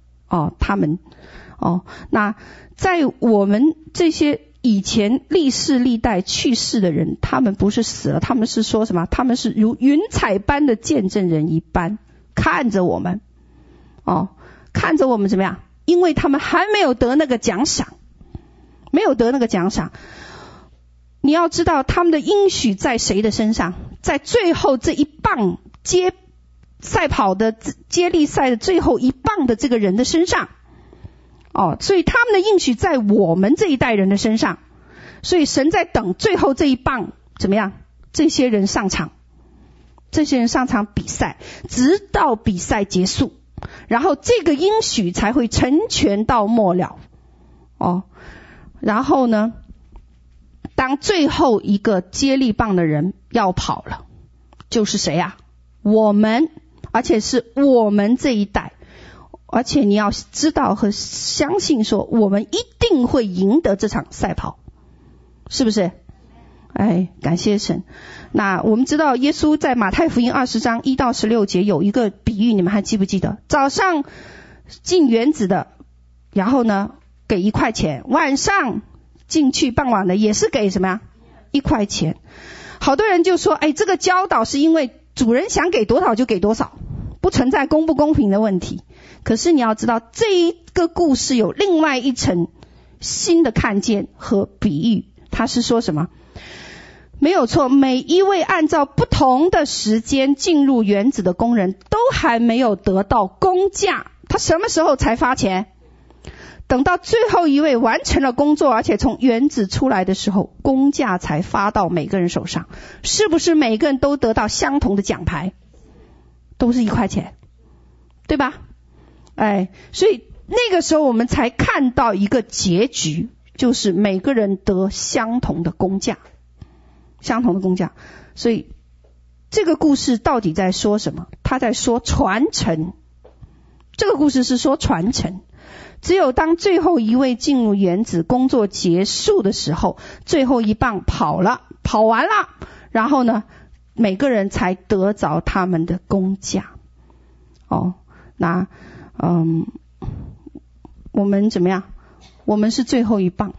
他们。那在我们这些以前历世历代去世的人，他们不是死了，他们是说什么？他们是如云彩般的见证人一般看着我们。看着我们怎么样？因为他们还没有得那个奖赏，没有得那个奖赏。你要知道他们的应许在谁的身上？在最后这一棒接赛跑的接力赛的最后一棒的这个人的身上。所以他们的应许在我们这一代人的身上。所以神在等最后这一棒怎么样？这些人上场，这些人上场比赛，直到比赛结束，然后这个应许才会成全到末了。然后呢，当最后一个接力棒的人要跑了，就是谁啊？我们，而且是我们这一代。而且你要知道和相信说，我们一定会赢得这场赛跑，是不是？感谢神。那我们知道耶稣在马太福音20章1到16节有一个比喻，你们还记不记得？早上进园子的，然后呢给1块钱，晚上进去傍晚的也是给什么呀？1块钱。好多人就说这个教导是因为主人想给多少就给多少，不存在公不公平的问题。可是你要知道这一个故事有另外一层新的看见和比喻，他是说什么？没有错，每一位按照不同的时间进入园子的工人都还没有得到工价，他什么时候才发钱？等到最后一位完成了工作，而且从园子出来的时候，工价才发到每个人手上。是不是每个人都得到相同的奖牌？都是1块钱，对吧？所以那个时候我们才看到一个结局，就是每个人得相同的工价，相同的工价。所以这个故事到底在说什么？他在说传承。这个故事是说传承。只有当最后一位进入园子工作结束的时候，最后一棒跑了，跑完了，然后呢每个人才得着他们的工价。那我们怎么样？我们是最后一棒，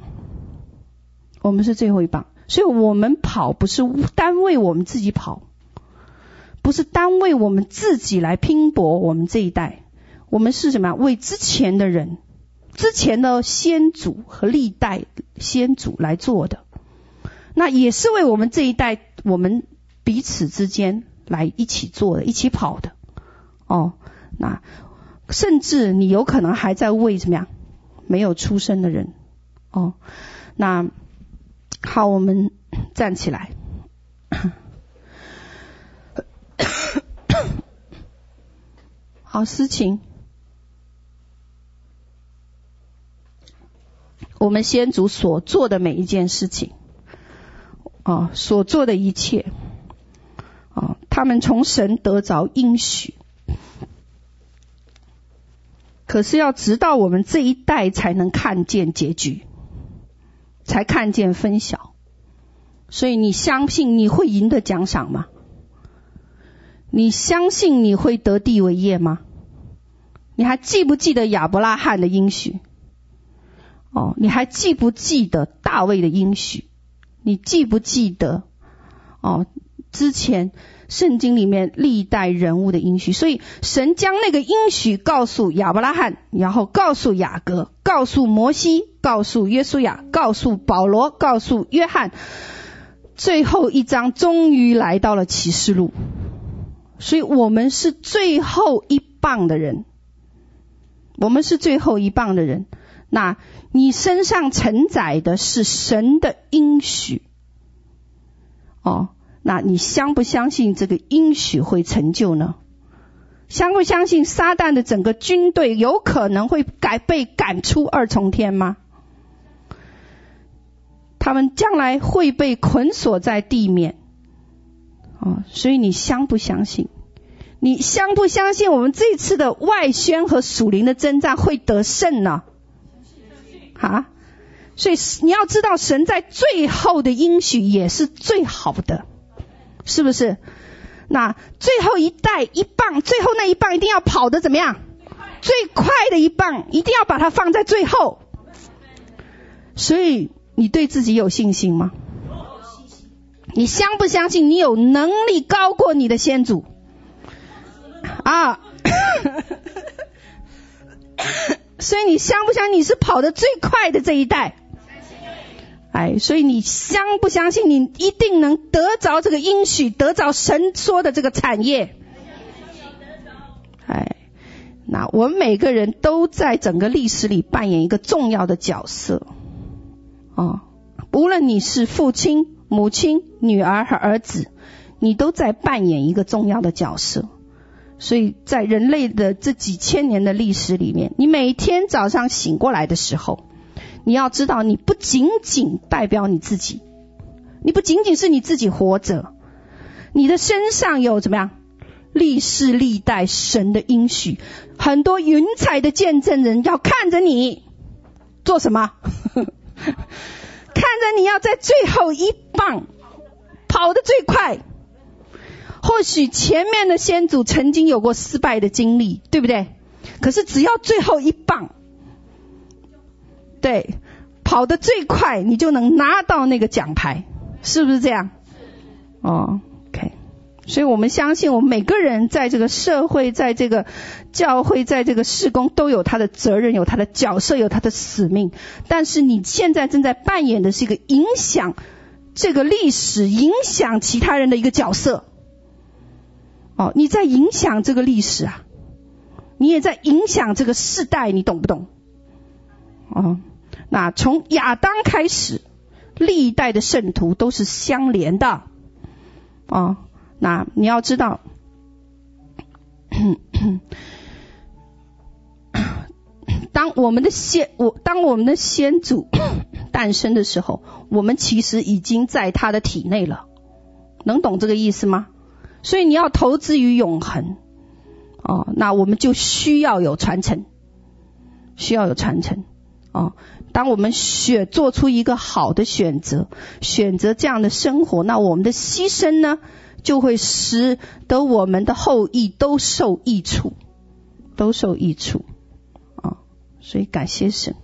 我们是最后一棒。所以我们跑不是单为我们自己跑，不是单为我们自己来拼搏我们这一代，我们是什么？为之前的人，之前的先祖和历代先祖来做的。那也是为我们这一代，我们彼此之间来一起做的，一起跑的。那甚至你有可能还在为怎么样没有出生的人。那好，我们站起来。好，思琴。我们先祖所做的每一件事情，所做的一切，他们从神得着应许，可是要直到我们这一代才能看见结局，才看见分晓。所以你相信你会赢得奖赏吗？你相信你会得地为业吗？你还记不记得亚伯拉罕的应许？你还记不记得大卫的应许？你记不记得之前圣经里面历代人物的应许？所以神将那个应许告诉亚伯拉罕，然后告诉雅各，告诉摩西，告诉约书亚，告诉保罗，告诉约翰，最后一章终于来到了启示录。所以我们是最后一棒的人，我们是最后一棒的人。那你身上承载的是神的应许，那你相不相信这个应许会成就呢？相不相信撒旦的整个军队有可能会被赶出二重天吗？他们将来会被捆锁在地面。所以你相不相信？你相不相信我们这次的外宣和属灵的征战会得胜呢？所以你要知道，神在最后的应许也是最好的，是不是？那最后一代一棒，最后那一棒一定要跑得怎么样？最快的一棒一定要把它放在最后。所以你对自己有信心吗？你相不相信你有能力高过你的先祖啊？所以你相不相信你是跑得最快的这一代？所以你相不相信你一定能得着这个应许，得着神说的这个产业？那我们每个人都在整个历史里扮演一个重要的角色，无论你是父亲、母亲、女儿和儿子，你都在扮演一个重要的角色。所以在人类的这几千年的历史里面，你每天早上醒过来的时候，你要知道你不仅仅代表你自己，你不仅仅是你自己活着，你的身上有怎么样历世历代神的应许，很多云彩的见证人要看着你做什么？看着你要在最后一棒跑得最快。或许前面的先祖曾经有过失败的经历，对不对？可是只要最后一棒跑得最快，你就能拿到那个奖牌，是不是这样？所以我们相信我们每个人在这个社会，在这个教会，在这个事工，都有他的责任，有他的角色，有他的使命。但是你现在正在扮演的是一个影响这个历史，影响其他人的一个角色。你在影响这个历史啊，你也在影响这个世代，你懂不懂？那从亚当开始，历代的圣徒都是相连的。那你要知道，当我们的先祖诞生的时候，我们其实已经在他的体内了，能懂这个意思吗？所以你要投资于永恒，那我们就需要有传承，当我们做出一个好的选择，选择这样的生活，那我们的牺牲呢，就会使得我们的后裔都受益处，所以感谢神。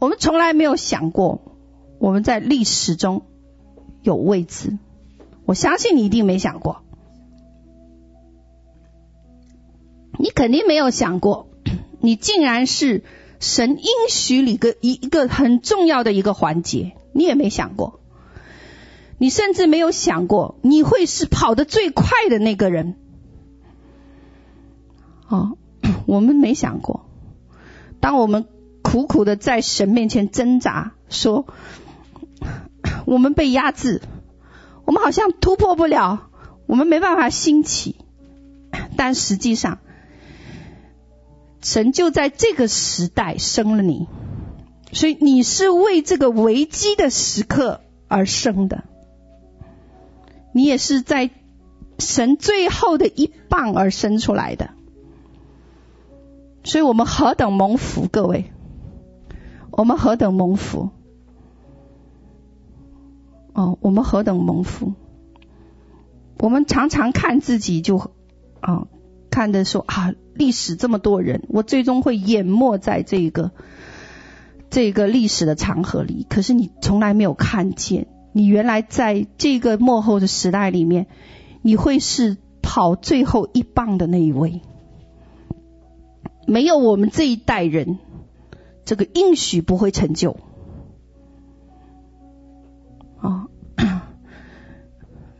我们从来没有想过我们在历史中有位置，我相信你一定没想过，你肯定没有想过，你竟然是神应许里一个很重要的一个环节，你也没想过，你甚至没有想过你会是跑得最快的那个人。我们没想过。当我们苦苦的在神面前挣扎，说我们被压制，我们好像突破不了，我们没办法兴起，但实际上神就在这个时代生了你，所以你是为这个危机的时刻而生的，你也是在神最后的一棒而生出来的。所以我们何等蒙福，各位，我们何等蒙福。哦，我们何等蒙福！我们常常看自己就看的说啊，历史这么多人，我最终会淹没在这个历史的长河里。可是你从来没有看见，你原来在这个末后的时代里面，你会是跑最后一棒的那一位。没有我们这一代人，这个应许不会成就。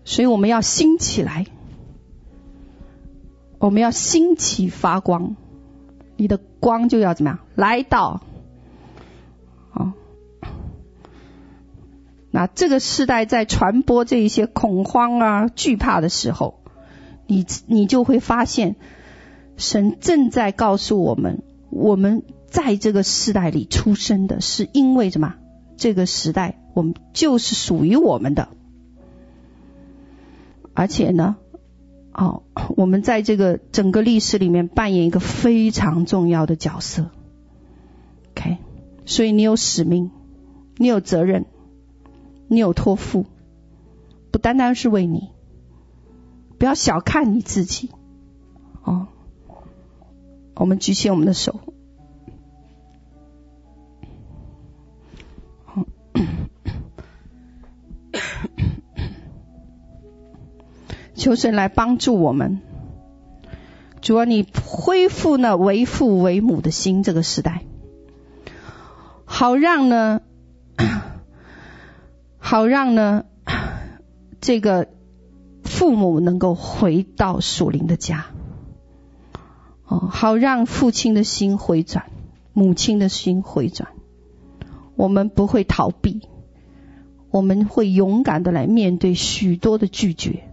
所以我们要兴起来，我们要兴起发光，你的光就要怎么样来到。那这个世代在传播这一些恐慌啊、惧怕的时候，你就会发现神正在告诉我们，我们在这个世代里出生的是因为什么？这个时代我们就是属于我们的。而且呢我们在这个整个历史里面扮演一个非常重要的角色。 OK， 所以你有使命，你有责任，你有托付，不单单是为你，不要小看你自己。我们举起我们的手。求神来帮助我们。主啊，你恢复呢为父为母的心，这个时代好让呢这个父母能够回到属灵的家，好让父亲的心回转，母亲的心回转。我们不会逃避，我们会勇敢的来面对许多的拒绝。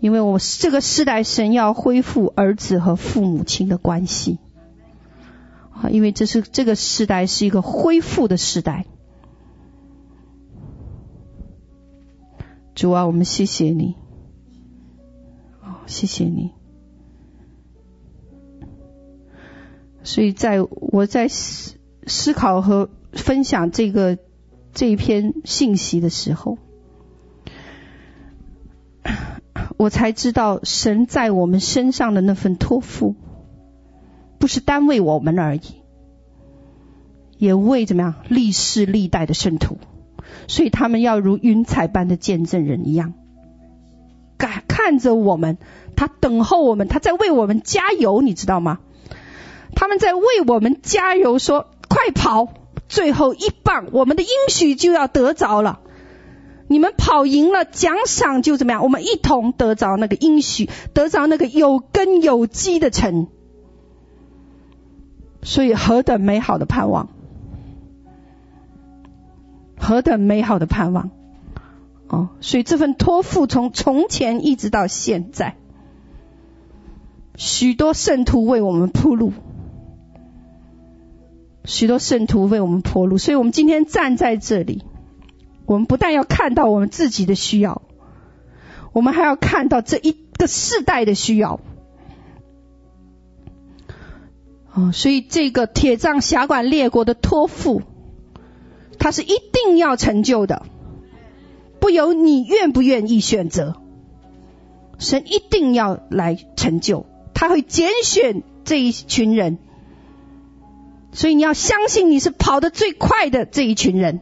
因为我这个世代神要恢复儿子和父母亲的关系。因为这个时代是一个恢复的时代。主啊，我们谢谢你，谢谢你。所以我在思考和分享这一篇信息的时候，我才知道神在我们身上的那份托付，不是单为我们而已，也为怎么样历世历代的圣徒，所以他们要如云彩般的见证人一样看着我们，他等候我们，他在为我们加油，你知道吗？他们在为我们加油，说快跑，最后一棒，我们的应许就要得着了，你们跑赢了，奖赏就怎么样，我们一同得着那个应许，得着那个有根有基的城。所以何等美好的盼望，何等美好的盼望。所以这份托付从前一直到现在，许多圣徒为我们铺路，许多圣徒为我们铺路。所以我们今天站在这里，我们不但要看到我们自己的需要，我们还要看到这一个世代的需要。所以这个铁杖辖管列国的托付，它是一定要成就的，不由你愿不愿意选择，神一定要来成就，他会拣选这一群人。所以你要相信你是跑得最快的这一群人，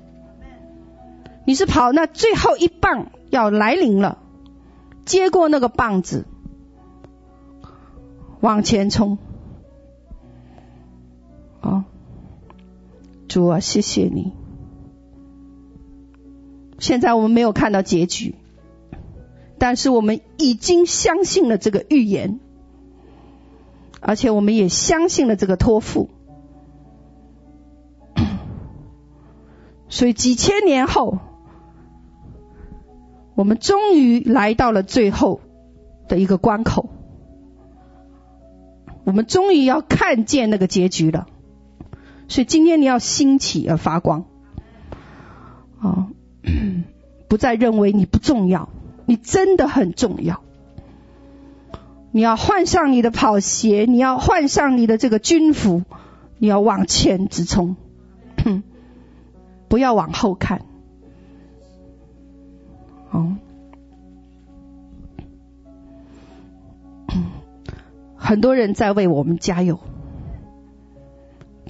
你是跑那最后一棒要来临了，接过那个棒子往前冲。主啊，谢谢你。现在我们没有看到结局，但是我们已经相信了这个预言，而且我们也相信了这个托付。所以几千年后，我们终于来到了最后的一个关口，我们终于要看见那个结局了。所以今天你要兴起而发光，不再认为你不重要，你真的很重要。你要换上你的跑鞋，你要换上你的这个军服，你要往前直冲，不要往后看。哦，很多人在为我们加油，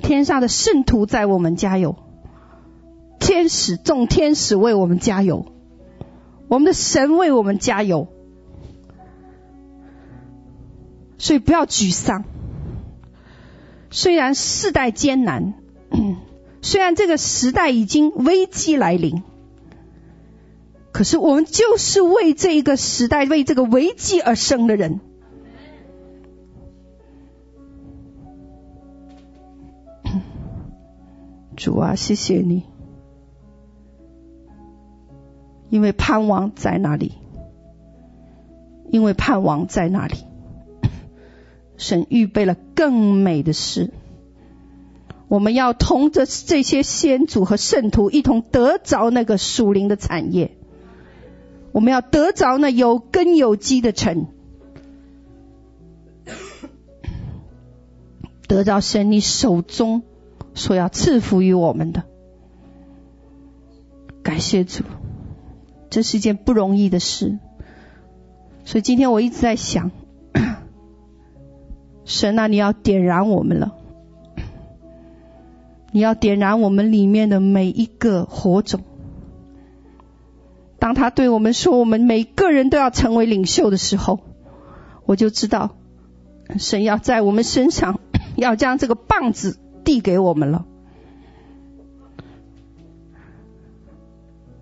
天上的圣徒在我们加油，天使众天使为我们加油，我们的神为我们加油。所以不要沮丧，虽然世代艰难，虽然这个时代已经危机来临，可是我们就是为这一个时代，为这个危机而生的人。主啊，谢谢你，因为盼望在哪里？因为盼望在哪里？神预备了更美的事，我们要同着这些先祖和圣徒一同得着那个属灵的产业，我们要得着那有根有基的城，得着神你手中所要赐福于我们的。感谢主，这是一件不容易的事。所以今天我一直在想，神啊，你要点燃我们了，你要点燃我们里面的每一个火种。当他对我们说我们每个人都要成为领袖的时候，我就知道神要在我们身上要将这个棒子递给我们了。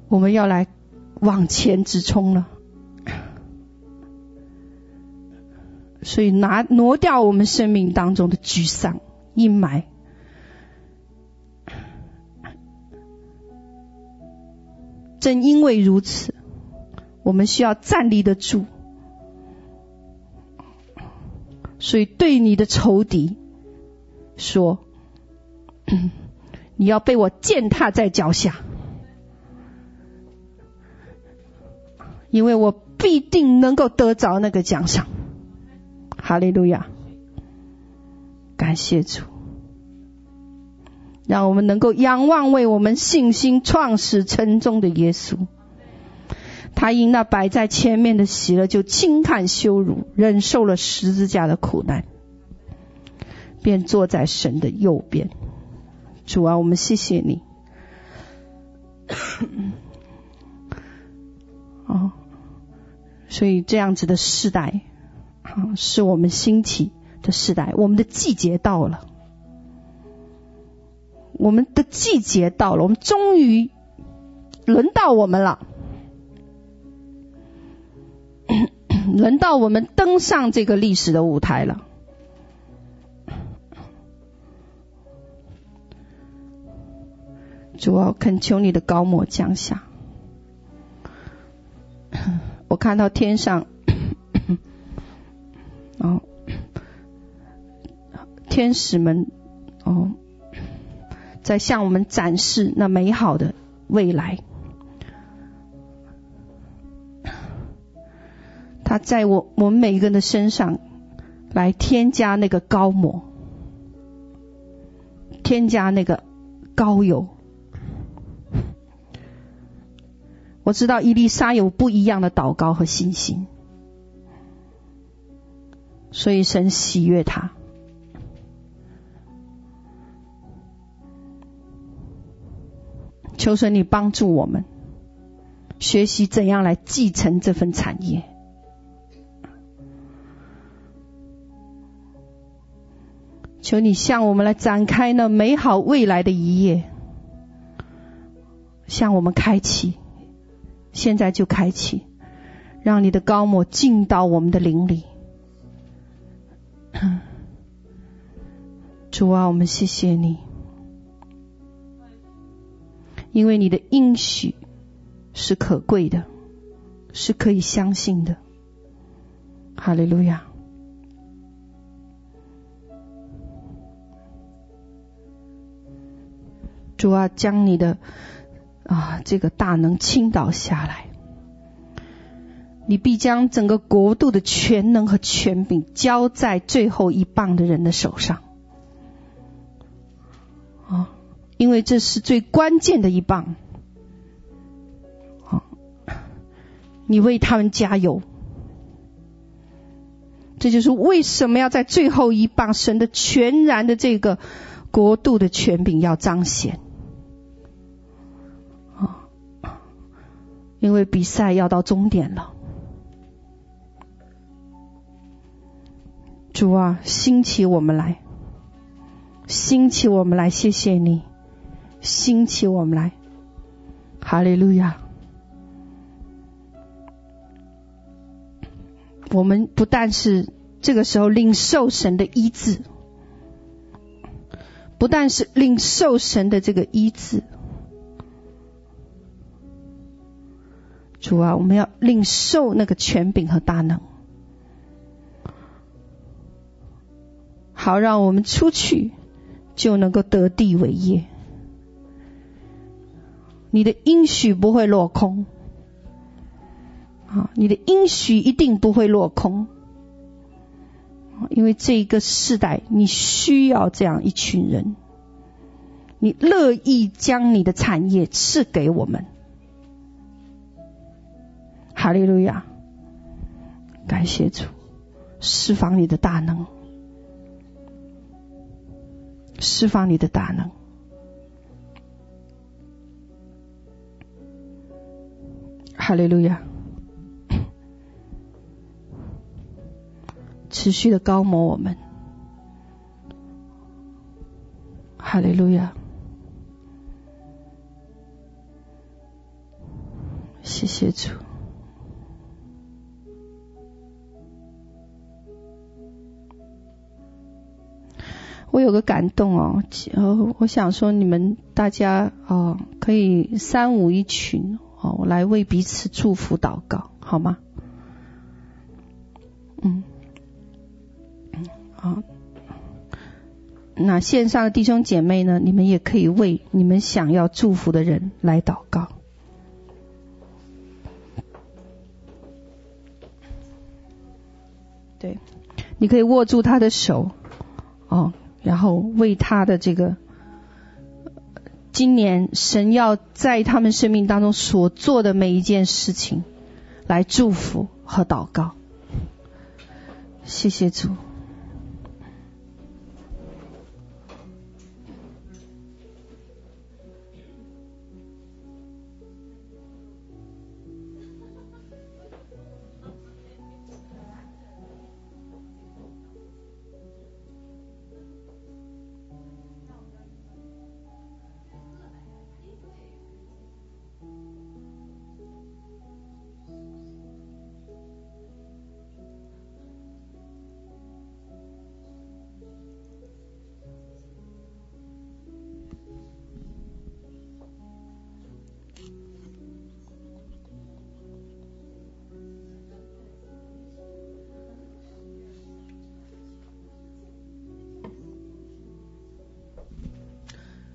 我们要来往前直冲了。所以挪掉我们生命当中的沮丧阴霾，正因为如此，我们需要站立得住。所以对你的仇敌说，你要被我践踏在脚下，因为我必定能够得着那个奖赏。哈利路亚，感谢主，让我们能够仰望为我们信心创始成终的耶稣。他因那摆在前面的喜乐，就轻看羞辱，忍受了十字架的苦难，便坐在神的右边。主啊，我们谢谢你。哦，所以这样子的世代，是我们兴起的世代。我们的季节到了，我们的季节到了，我们终于轮到我们了，轮到我们登上这个历史的舞台了。主啊，恳求你的膏抹降下。我看到天上哦，天使们哦，在向我们展示那美好的未来。他在我们每一个人的身上来添加那个膏抹，添加那个膏油。我知道伊丽莎有不一样的祷告和信心，所以神喜悦他。求神你帮助我们学习怎样来继承这份产业。求你向我们来展开那美好未来的一页，向我们开启，现在就开启，让你的膏抹进到我们的灵里。主啊，我们谢谢你，因为你的应许是可贵的，是可以相信的。哈利路亚。主啊，将你的这个大能倾倒下来，你必将整个国度的全能和权柄交在最后一棒的人的手上。因为这是最关键的一棒。你为他们加油，这就是为什么要在最后一棒，神的全然的这个国度的权柄要彰显，因为比赛要到终点了。主啊，兴起我们来，兴起我们来，谢谢你，兴起我们来，哈利路亚。我们不但是这个时候领受神的医治，不但是领受神的这个医治，主啊，我们要领受那个权柄和大能，好让我们出去就能够得地为业。你的应许不会落空，你的应许一定不会落空，因为这一个世代你需要这样一群人，你乐意将你的产业赐给我们。哈利路亚，感谢主，释放你的大能，释放你的大能。哈利路亚，持续的膏抹我们。哈利路亚，谢谢主。我有个感动我想说你们大家可以三五一群我来为彼此祝福祷告，好吗？那线上的弟兄姐妹呢，你们也可以为你们想要祝福的人来祷告。对，你可以握住他的手然后为他的这个今年神要在他们生命当中所做的每一件事情来祝福和祷告。谢谢主。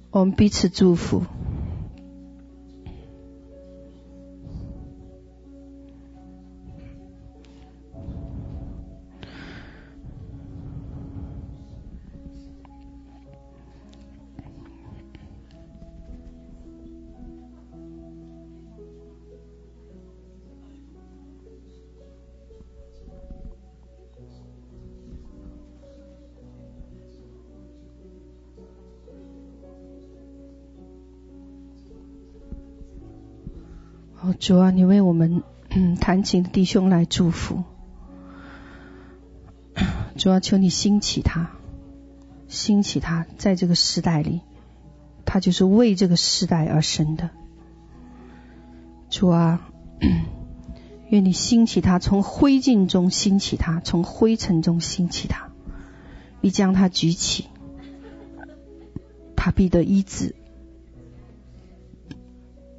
我们彼此祝福。主啊，你为我们弹琴的弟兄来祝福。主啊，求你兴起他，兴起他，在这个时代里，他就是为这个时代而生的。主啊，愿你兴起他，从灰烬中兴起他，从灰尘中兴起他，你将他举起，他必得医治。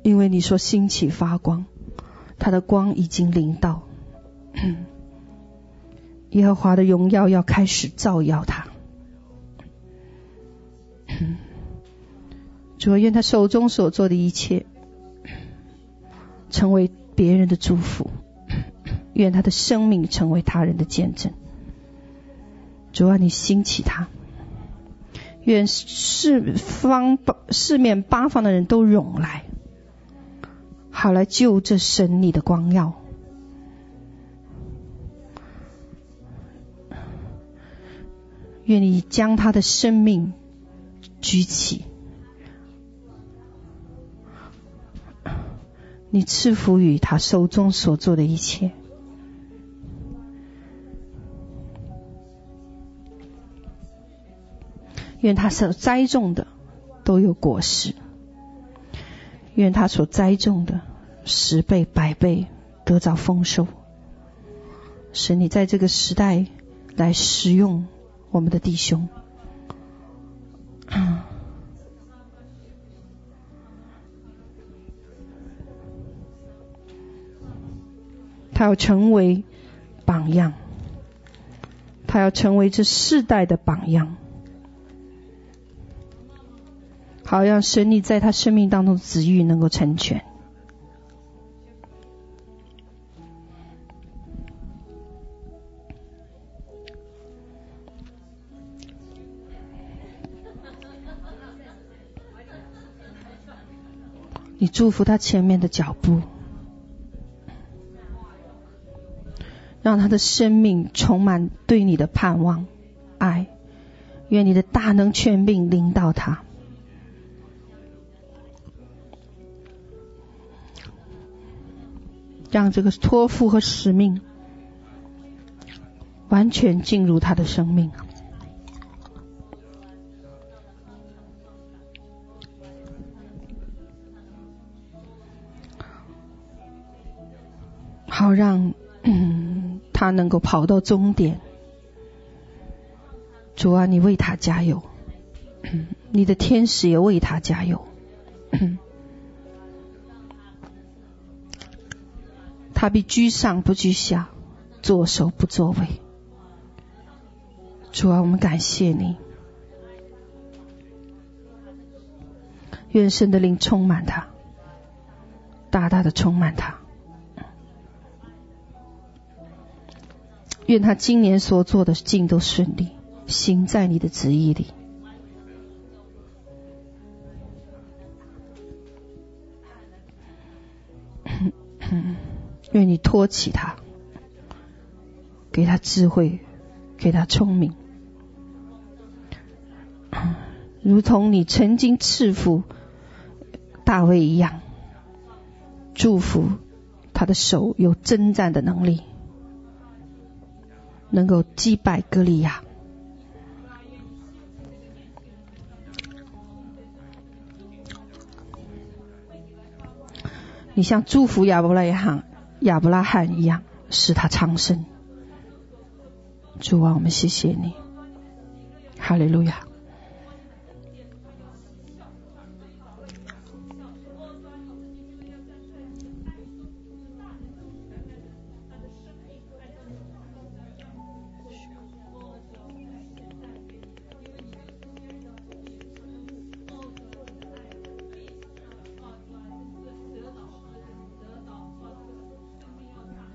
因为你说兴起发光，他的光已经临到，耶和华的荣耀要开始照耀他。主啊，愿他手中所做的一切成为别人的祝福，愿他的生命成为他人的见证。主啊，你兴起他，愿四面八方的人都涌来，好来救这神你的光耀。愿你将他的生命举起，你赐福于他手中所做的一切。愿他所栽种的都有果实，愿他所栽种的10倍100倍得着丰收。神你在这个时代来使用我们的弟兄，他要成为榜样，他要成为这世代的榜样，好让神力在他生命当中子欲能够成全。你祝福他前面的脚步，让他的生命充满对你的盼望、爱。愿你的大能权柄领导他，让这个托付和使命完全进入他的生命。好让他能够跑到终点。主啊，你为他加油，你的天使也为他加油。他必居上不居下，作首不作尾。主啊，我们感谢你，愿神的灵充满他，大大的充满他。愿他今年所做的尽都顺利，行在你的旨意里。愿你托起他，给他智慧，给他聪明，如同你曾经赐福大卫一样，祝福他的手有征战的能力，能够击败歌利亚。你像祝福亚伯拉罕一样，使他昌盛。主啊，我们谢谢你，哈利路亚。